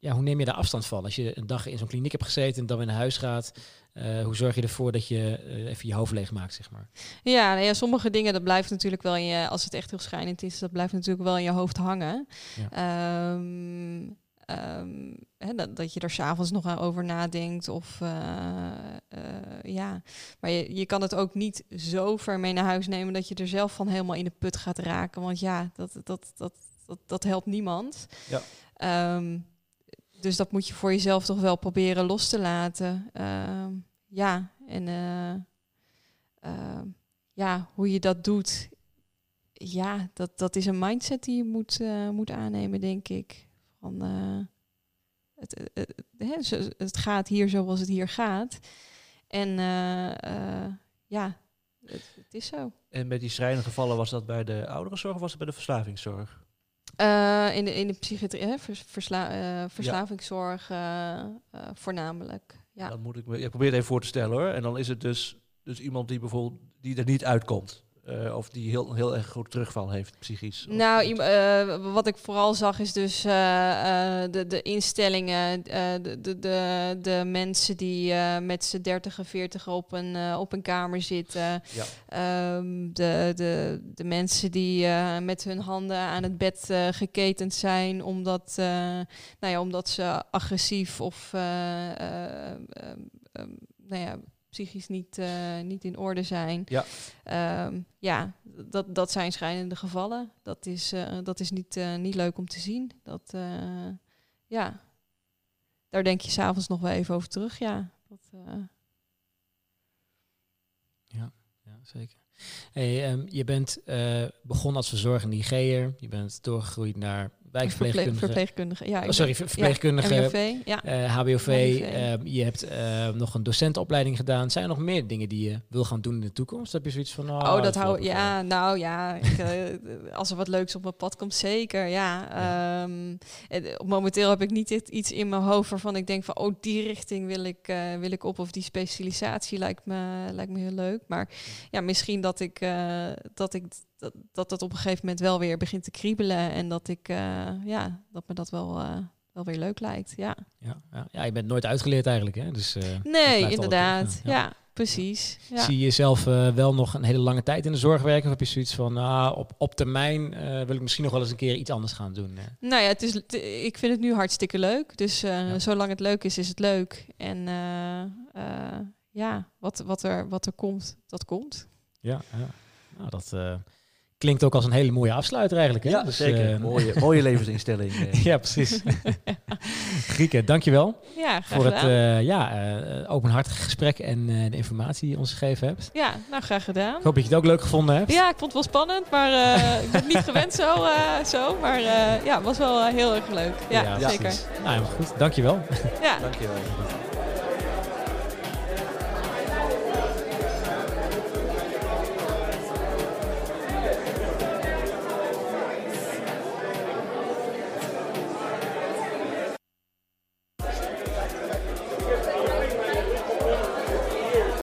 ja, hoe neem je daar afstand van? Als je een dag in zo'n kliniek hebt gezeten en dan weer naar huis gaat... Uh, hoe zorg je ervoor dat je uh, even je hoofd leeg maakt, zeg maar? Ja, nou ja, sommige dingen, dat blijft natuurlijk wel in je... Als het echt heel schrijnend is, dat blijft natuurlijk wel in je hoofd hangen. Ja. Um, um, hè, dat, dat je er 's avonds nog aan over nadenkt. Of uh, uh, ja, maar je, je kan het ook niet zo ver mee naar huis nemen... dat je er zelf van helemaal in de put gaat raken. Want ja, dat, dat, dat, dat, dat, dat helpt niemand. Ja. Um, dus dat moet je voor jezelf toch wel proberen los te laten. Uh, ja, en uh, uh, ja, hoe je dat doet, ja, dat, dat is een mindset die je moet, uh, moet aannemen, denk ik. Van, uh, het, het, het, het gaat hier zoals het hier gaat. En uh, uh, ja, het, het is zo. En met die schrijnende gevallen, was dat bij de ouderenzorg of was het bij de verslavingszorg? Uh, in de, in de psychiatrie, hè, versla, uh, verslavingszorg uh, uh, voornamelijk. Ja. Dan moet ik me, ja, probeer het even voor te stellen, hoor. En dan is het dus, dus iemand die bijvoorbeeld die er niet uitkomt. Uh, of die heel, heel erg goed terugval heeft, psychisch. Nou, i- uh, wat ik vooral zag is dus uh, uh, de, de instellingen, uh, de, de, de, de mensen die uh, met z'n dertigen, veertigen op een, uh, op een kamer zitten. Ja. Um, de, de, de mensen die uh, met hun handen aan het bed uh, geketend zijn omdat, uh, nou ja, omdat ze agressief of uh, uh, um, um, nou ja, psychisch niet, uh, niet in orde zijn. Ja, um, ja dat, dat zijn schrijnende gevallen. Dat is, uh, dat is niet, uh, niet leuk om te zien. Dat, uh, ja, daar denk je 's avonds nog wel even over terug. Ja, dat, uh... ja, ja, zeker. Hey, um, je bent uh, begonnen als verzorgende I G'er. Je bent doorgegroeid naar wijkverpleegkundige. Verpleegkundige, ja. Oh, sorry, verpleegkundige, ja, M B V, ja. uh, H B O V. Uh, je hebt uh, nog een docentenopleiding gedaan. Zijn er nog meer dingen die je wil gaan doen in de toekomst? Heb je zoiets van... Oh, oh dat hou Ja, nou ja. Ik, uh, als er wat leuks op mijn pad komt, zeker. Ja. ja. Um, momenteel heb ik niet iets in mijn hoofd waarvan ik denk van... Oh, die richting wil ik, uh, wil ik op. Of die specialisatie lijkt me, lijkt me heel leuk. Maar ja, misschien dat ik... Uh, dat ik Dat, dat dat op een gegeven moment wel weer begint te kriebelen en dat ik, uh, ja, dat me dat wel, uh, wel weer leuk lijkt, ja. Ja, ja. Ja, je bent nooit uitgeleerd eigenlijk, hè? Dus, uh, nee, inderdaad, ja. ja. Precies. Ja. Zie je jezelf uh, wel nog een hele lange tijd in de zorg werken? Of heb je zoiets van, ah, op, op termijn uh, wil ik misschien nog wel eens een keer iets anders gaan doen? Hè? Nou ja, het is, t- ik vind het nu hartstikke leuk. Dus uh, ja. zolang het leuk is, is het leuk. En uh, uh, ja, wat, wat, er, wat er komt, dat komt. Ja, ja. Nou, dat... Uh, Klinkt ook als een hele mooie afsluiter eigenlijk. Hè? Ja, dus, zeker. Uh, mooie, mooie levensinstelling. Uh. Ja, precies. Grieke, dankjewel. Ja, graag gedaan. Voor het uh, ja, uh, openhartige gesprek en uh, de informatie die ons gegeven hebt. Ja, nou graag gedaan. Ik hoop dat je het ook leuk gevonden hebt. Ja, ik vond het wel spannend, maar uh, ik ben het niet gewend zo. Uh, zo maar uh, ja, het was wel uh, heel erg leuk. Ja, ja, ja zeker. Ja, nou, goed. Dankjewel. Ja. Dankjewel.